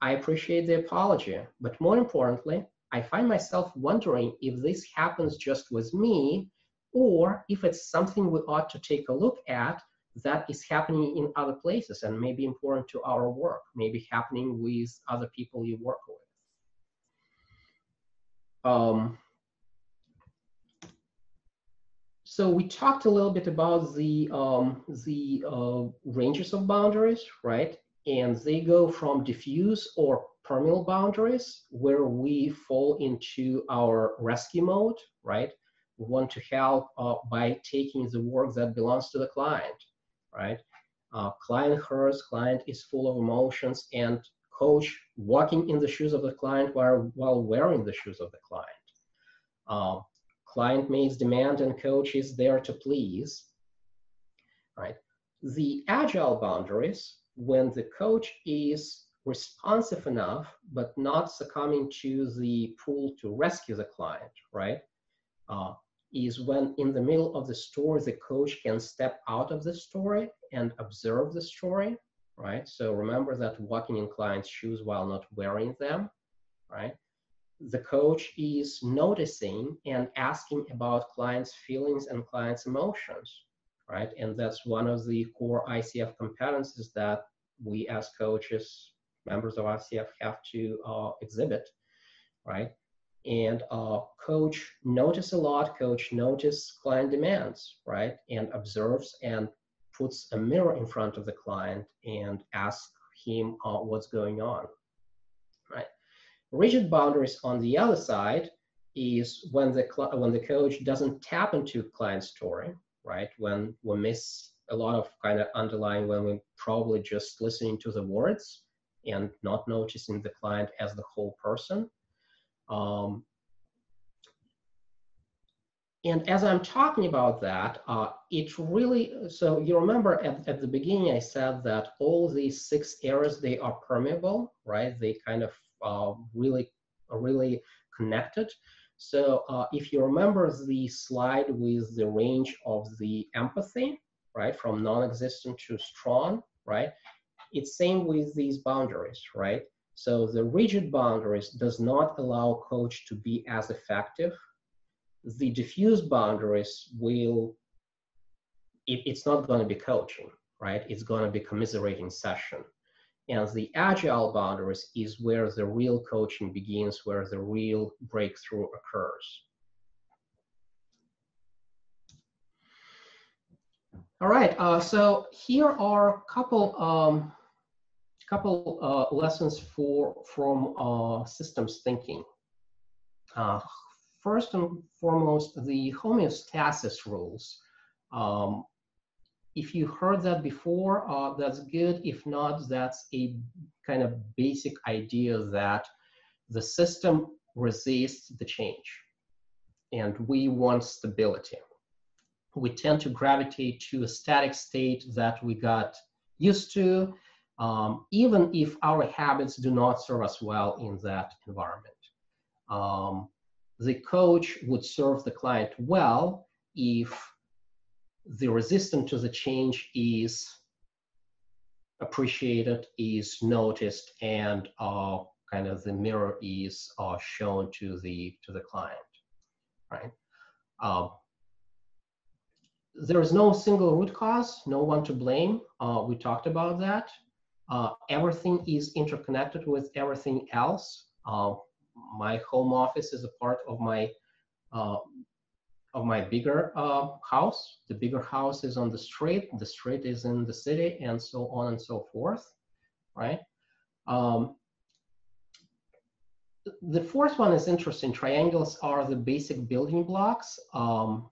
I appreciate the apology, but more importantly, I find myself wondering if this happens just with me or if it's something we ought to take a look at that is happening in other places and may be important to our work, maybe happening with other people you work with. So we talked a little bit about the ranges of boundaries, right? And they go from diffuse or permeable boundaries, where we fall into our rescue mode, right? We want to help by taking the work that belongs to the client, right? Client hurts, client is full of emotions, and coach walking in the shoes of the client while wearing the shoes of the client. Client makes demand and coach is there to please, right? The agile boundaries, when the coach is responsive enough, but not succumbing to the pull to rescue the client, right? Is when in the middle of the story, the coach can step out of the story and observe the story, right? So remember that walking in clients' shoes while not wearing them, right? The coach is noticing and asking about clients' feelings and clients' emotions, right? And that's one of the core ICF competencies that we as coaches, members of ICF, have to exhibit, right? And coach notice a lot, coach notice client demands, right? And observes and puts a mirror in front of the client and asks him what's going on, right? Rigid boundaries on the other side is when the coach doesn't tap into client story, right? When we miss a lot of kind of underlying, when we're probably just listening to the words and not noticing the client as the whole person. And as I'm talking about that, it really, so you remember at the beginning, I said that all these six areas, they are permeable, right? They kind of really connected. So if you remember the slide with the range of the empathy, right? From non-existent to strong, right? It's same with these boundaries, right? So the rigid boundaries does not allow coach to be as effective. The diffuse boundaries will, it's not going to be coaching, right? It's going to be commiserating session. And the agile boundaries is where the real coaching begins, where the real breakthrough occurs. All right, so here are a couple lessons from systems thinking. First and foremost, the homeostasis rules. If you heard that before, that's good. If not, that's a kind of basic idea that the system resists the change and we want stability. We tend to gravitate to a static state that we got used to, even if our habits do not serve us well in that environment. The coach would serve the client well if the resistance to the change is appreciated, is noticed, and kind of the mirror is shown to the client, right? There is no single root cause, no one to blame. We talked about that. Everything is interconnected with everything else. My home office is a part of my bigger house. The bigger house is on the street is in the city, and so on and so forth, right? The fourth one is interesting. Triangles are the basic building blocks. I'm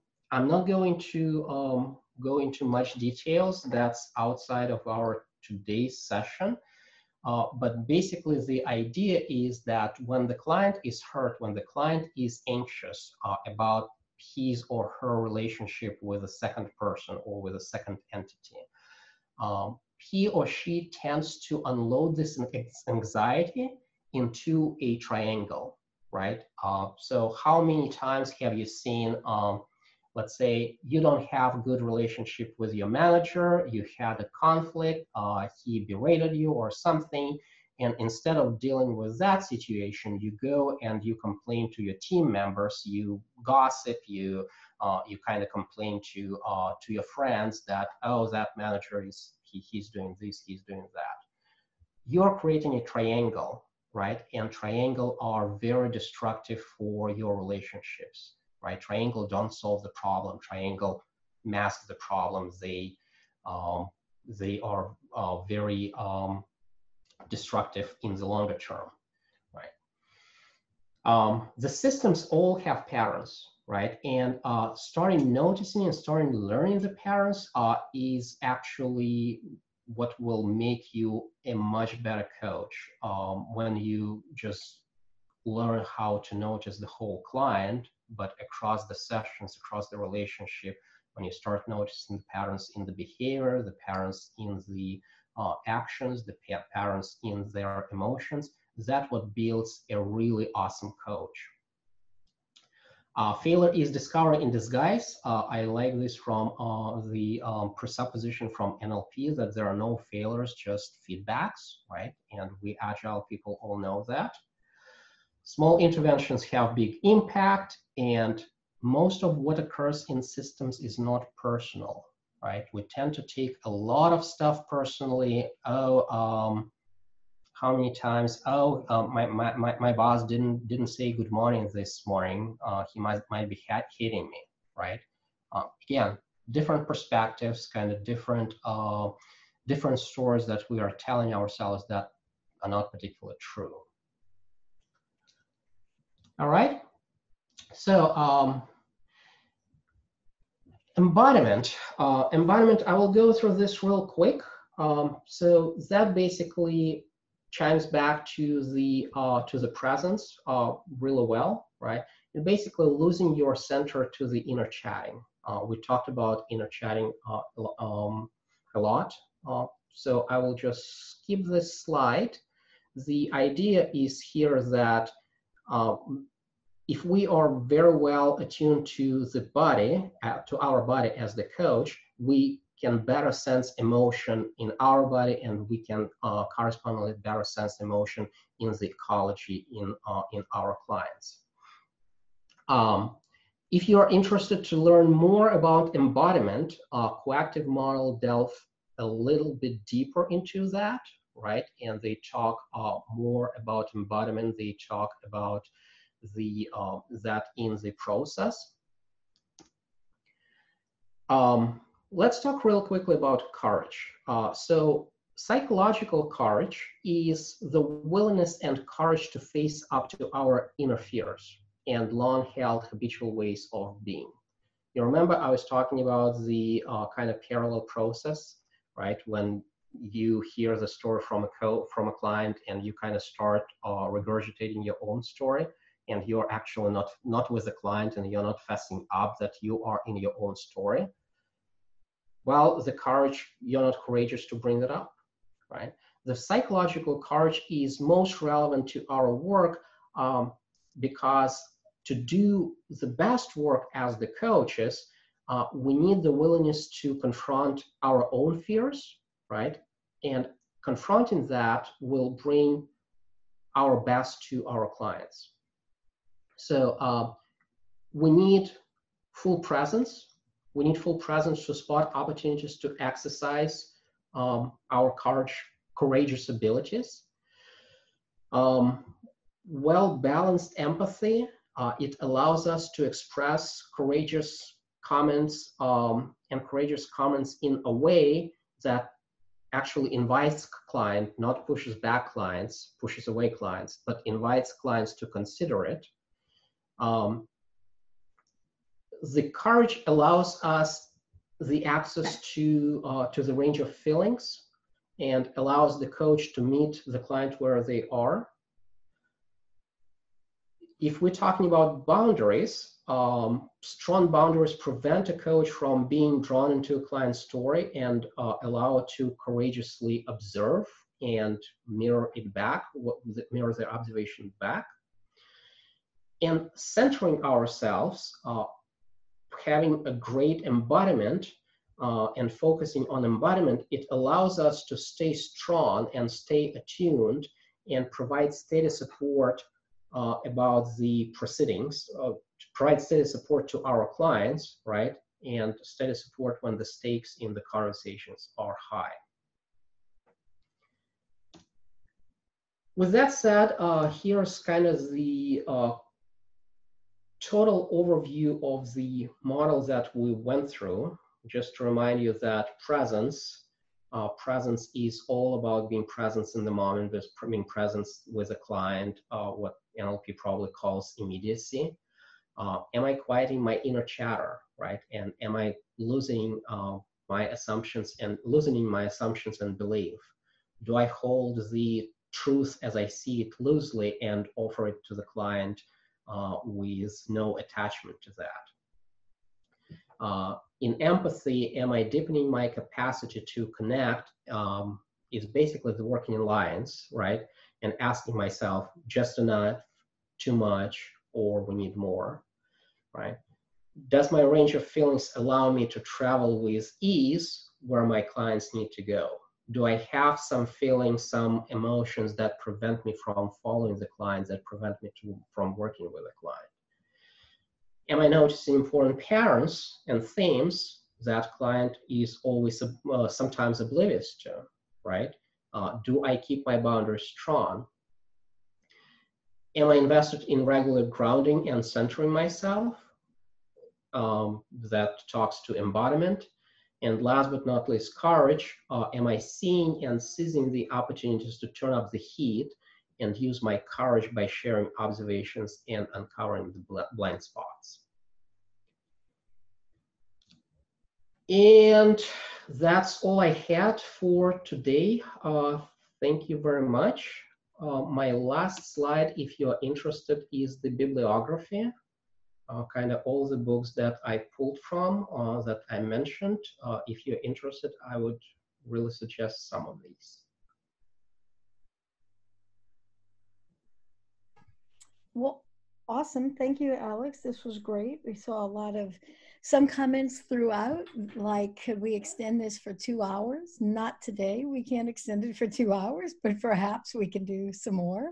not going to go into much details. That's outside of our today's session. But basically, the idea is that when the client is hurt, when the client is anxious about his or her relationship with a second person or with a second entity, he or she tends to unload this anxiety into a triangle, right? So how many times have you seen, let's say you don't have a good relationship with your manager, you had a conflict, he berated you or something, and instead of dealing with that situation, you go and you complain to your team members, you gossip, you kind of complain to your friends that, oh, that manager is, he's doing this, he's doing that. You're creating a triangle, right? And triangles are very destructive for your relationships, right? Triangle don't solve the problem. Triangle mask the problem. They are very destructive in the longer term, right? The systems all have patterns, right? And starting noticing and starting learning the patterns is actually what will make you a much better coach when you just learn how to notice the whole client, but across the sessions, across the relationship, when you start noticing the patterns in the behavior, the patterns in the actions, the patterns in their emotions, that's what builds a really awesome coach. Failure is discovery in disguise. I like this from the presupposition from NLP that there are no failures, just feedbacks, right? And we agile people all know that. Small interventions have big impact, and most of what occurs in systems is not personal, right? We tend to take a lot of stuff personally. Oh, how many times, oh, my boss didn't say good morning this morning. He might be hitting me, right? Again, different perspectives, kind of different stories that we are telling ourselves that are not particularly true. All right, so embodiment. Embodiment, I will go through this real quick. So that basically chimes back to the presence really well, right? You're basically losing your center to the inner chatting. We talked about inner chatting a lot. So I will just skip this slide. The idea is here that if we are very well attuned to the body, to our body as the coach, we can better sense emotion in our body, and we can correspondingly better sense emotion in the ecology in our clients. If you are interested to learn more about embodiment, Coactive model delve a little bit deeper into that, right? And they talk more about embodiment. They talk about the that in the process. Let's talk real quickly about courage. So psychological courage is the willingness and courage to face up to our inner fears and long-held habitual ways of being. You remember I was talking about the kind of parallel process, right? When you hear the story from a client and you kind of start regurgitating your own story, and you're actually not with the client and you're not fessing up that you are in your own story. Well, the courage, you're not courageous to bring it up, right? The psychological courage is most relevant to our work because to do the best work as the coaches, we need the willingness to confront our own fears, right? And confronting that will bring our best to our clients. So we need full presence. We need full presence to spot opportunities to exercise our courageous abilities. Well-balanced empathy, it allows us to express courageous comments in a way that actually invites clients, not pushes back clients, pushes away clients, but invites clients to consider it. The courage allows us the access to the range of feelings and allows the coach to meet the client where they are. If we're talking about boundaries, strong boundaries prevent a coach from being drawn into a client's story and allow it to courageously observe and mirror it back, mirror their observation back. and centering ourselves, having a great embodiment and focusing on embodiment, it allows us to stay strong and stay attuned and provide steady support about the proceedings, provide steady support to our clients, right? And steady support when the stakes in the conversations are high. With that said, here's kind of the total overview of the model that we went through. Just to remind you that presence is all about being present in the moment, being present with a client, what NLP probably calls immediacy. Am I quieting my inner chatter, right? And am I losing my assumptions and loosening my assumptions and belief? Do I hold the truth as I see it loosely and offer it to the client with no attachment to that? In empathy, am I deepening my capacity to connect? Is basically the working in lines, right? And asking myself, just enough, too much, or we need more, right? Does my range of feelings allow me to travel with ease where my clients need to go? Do I have some feelings, some emotions that prevent me from following the clients, that prevent me from working with a client? Am I noticing important patterns and themes that client is always sometimes oblivious to, right? Do I keep my boundaries strong? Am I invested in regular grounding and centering myself? That talks to embodiment. And last but not least, courage. Am I seeing and seizing the opportunities to turn up the heat and use my courage by sharing observations and uncovering the blind spots? And that's all I had for today. Thank you very much. My last slide, if you're interested, is the bibliography. Kind of all the books that I pulled from that I mentioned. If you're interested, I would really suggest some of these. Well, awesome. Thank you, Alex. This was great. We saw a lot of some comments throughout, like, could we extend this for 2 hours? Not today. We can't extend it for 2 hours, but perhaps we can do some more.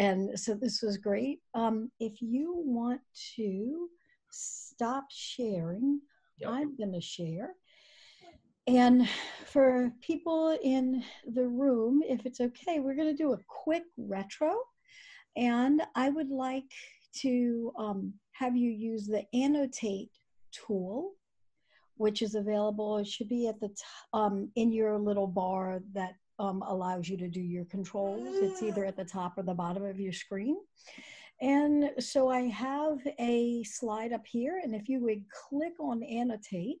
And so this was great. If you want to stop sharing, yep. I'm going to share. And for people in the room, if it's okay, we're going to do a quick retro. And I would like to have you use the annotate tool, which is available. It should be at the in your little bar that allows you to do your controls. It's either at the top or the bottom of your screen. And so I have a slide up here, and if you would click on annotate,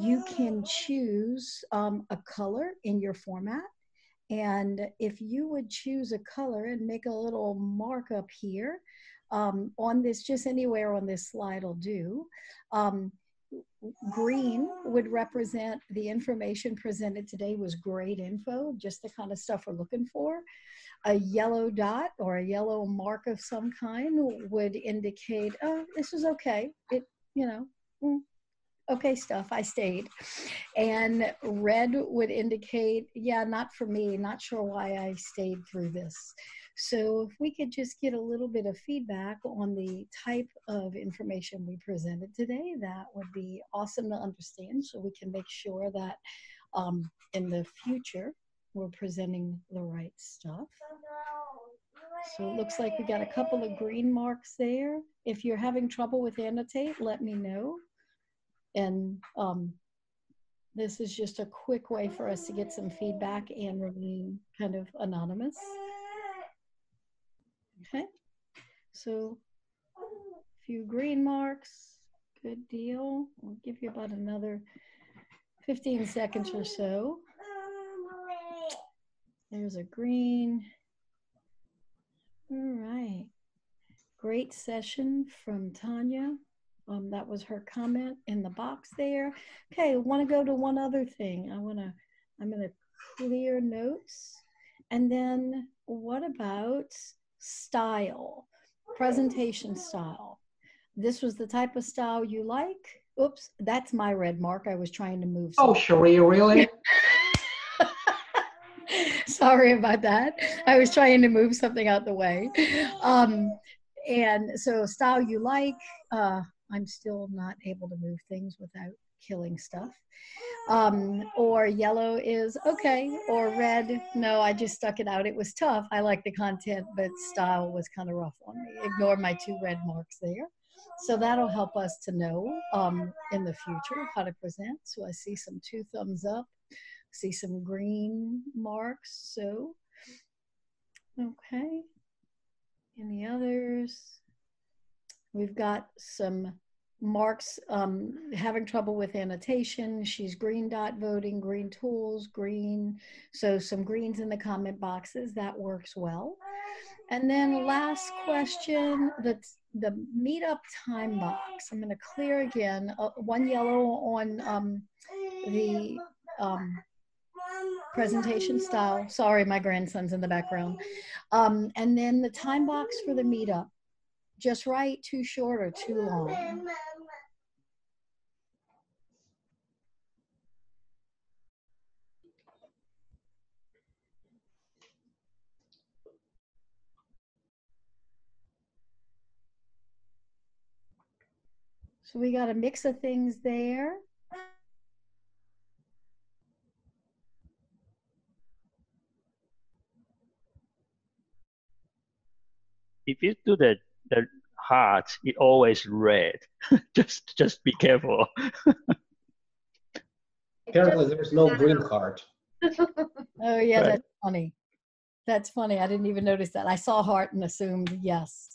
you can choose a color in your format. And if you would choose a color and make a little mark up here on this, just anywhere on this slide will do. Green would represent the information presented today was great info, just the kind of stuff we're looking for. A yellow dot or a yellow mark of some kind would indicate, oh, this is okay. It, you know, okay stuff, I stayed. And red would indicate, yeah, not for me, not sure why I stayed through this. So if we could just get a little bit of feedback on the type of information we presented today, that would be awesome to understand, so we can make sure that in the future, we're presenting the right stuff. So it looks like we got a couple of green marks there. If you're having trouble with annotate, let me know. And this is just a quick way for us to get some feedback and remain kind of anonymous. Okay, so a few green marks, good deal. We'll give you about another 15 seconds or so. There's a green. All right, great session from Tanya. That was her comment in the box there. Okay, I want to go to one other thing. I'm gonna clear notes, and then what about style? presentation style. This was the type of style you like. Oops, that's my red mark. I was trying to move. Oh, Sheree, really? Sorry about that. I was trying to move something out the way. And so style you like. I'm still not able to move things without killing stuff. Or yellow is okay. Or red, no, I just stuck it out. It was tough. I like the content, but style was kind of rough on me. Ignore my two red marks there. So that'll help us to know in the future how to present. So I see some two thumbs up, see some green marks. So, okay. Any others? We've got some marks, having trouble with annotation. She's green dot voting, green tools, green. So some greens in the comment boxes, that works well. And then last question, the meetup time box. I'm going to clear again, one yellow on the presentation style. Sorry, my grandson's in the background. And then the time box for the meetup. Just right, too short or too long. So we got a mix of things there. If you do that, the heart is always red. just be careful. Apparently there's no green heart. Oh yeah, right. That's funny. That's funny. I didn't even notice that. I saw heart and assumed yes.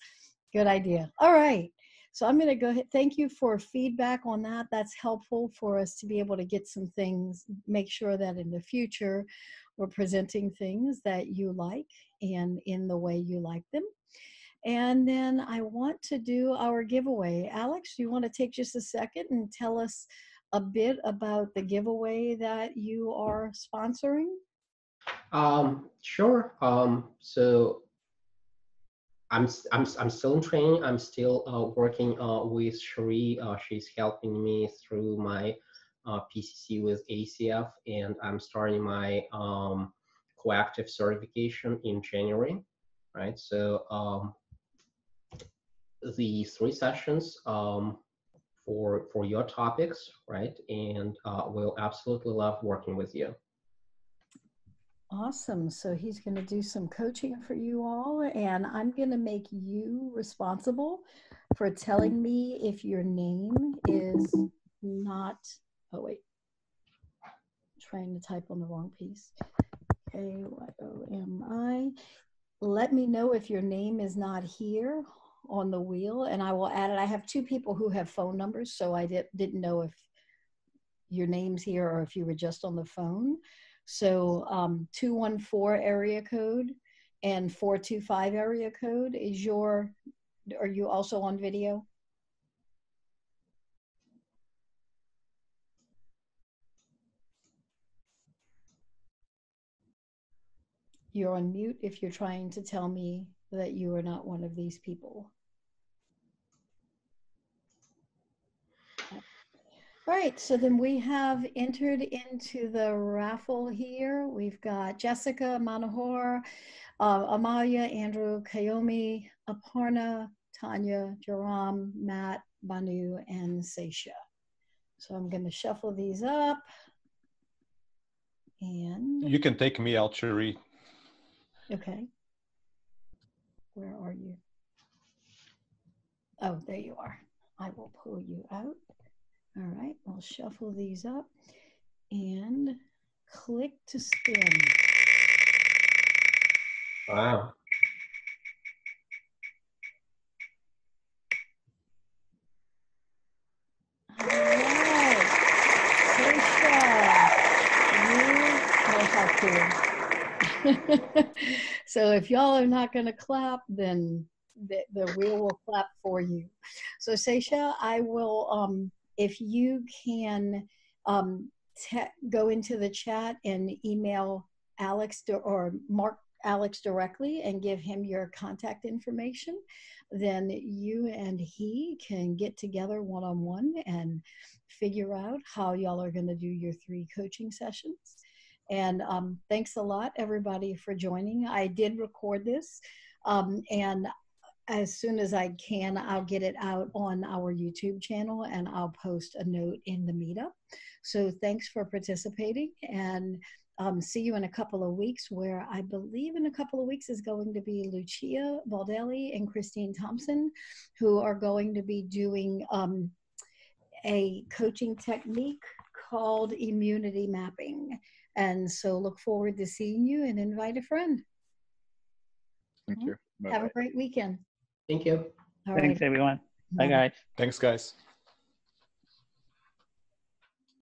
Good idea. All right. So I'm going to go ahead. Thank you for feedback on that. That's helpful for us to be able to get some things, make sure that in the future we're presenting things that you like and in the way you like them. And then I want to do our giveaway. Alex, do you want to take just a second and tell us a bit about the giveaway that you are sponsoring? Sure. So I'm still in training. I'm still working with Sheree. She's helping me through my PCC with ACF, and I'm starting my Coactive certification in January. Right. So. The 3 sessions for your topics, right? And we'll absolutely love working with you. Awesome. So he's going to do some coaching for you all, and I'm going to make you responsible for telling me if your name is not, oh wait, I'm trying to type on the wrong piece. K-Y-O-M-I. Let me know if your name is not here on the wheel, and I will add it. I have 2 people who have phone numbers, so I didn't know if your name's here or if you were just on the phone. So 214 area code and 425 area code is your, are you also on video? You're on mute if you're trying to tell me that you are not one of these people. All right, so then we have entered into the raffle here. We've got Jessica, Manohar, Amalia, Andrew, Kayomi, Aparna, Tanya, Jaram, Matt, Banu, and Seisha. So I'm gonna shuffle these up. And you can take me out, Sheree. Okay. Where are you? Oh, there you are. I will pull you out. All right, I'll shuffle these up and click to spin. Wow. All right. Seisha, you are happy. So if y'all are not going to clap, then the wheel will clap for you. So Seisha, I will, if you can go into the chat and email Alex or Mark Alex directly and give him your contact information, then you and he can get together one-on-one and figure out how y'all are going to do your 3 coaching sessions. And thanks a lot, everybody, for joining. I did record this, and as soon as I can, I'll get it out on our YouTube channel, and I'll post a note in the meetup. So thanks for participating, and see you in a couple of weeks, where I believe in a couple of weeks is going to be Lucia Baldelli and Christine Thompson, who are going to be doing a coaching technique called immunity mapping. And so look forward to seeing you, and invite a friend. Thank you. Bye-bye. Have a great weekend. Thank you. All right. Thanks, everyone. Bye, guys. Thanks, guys.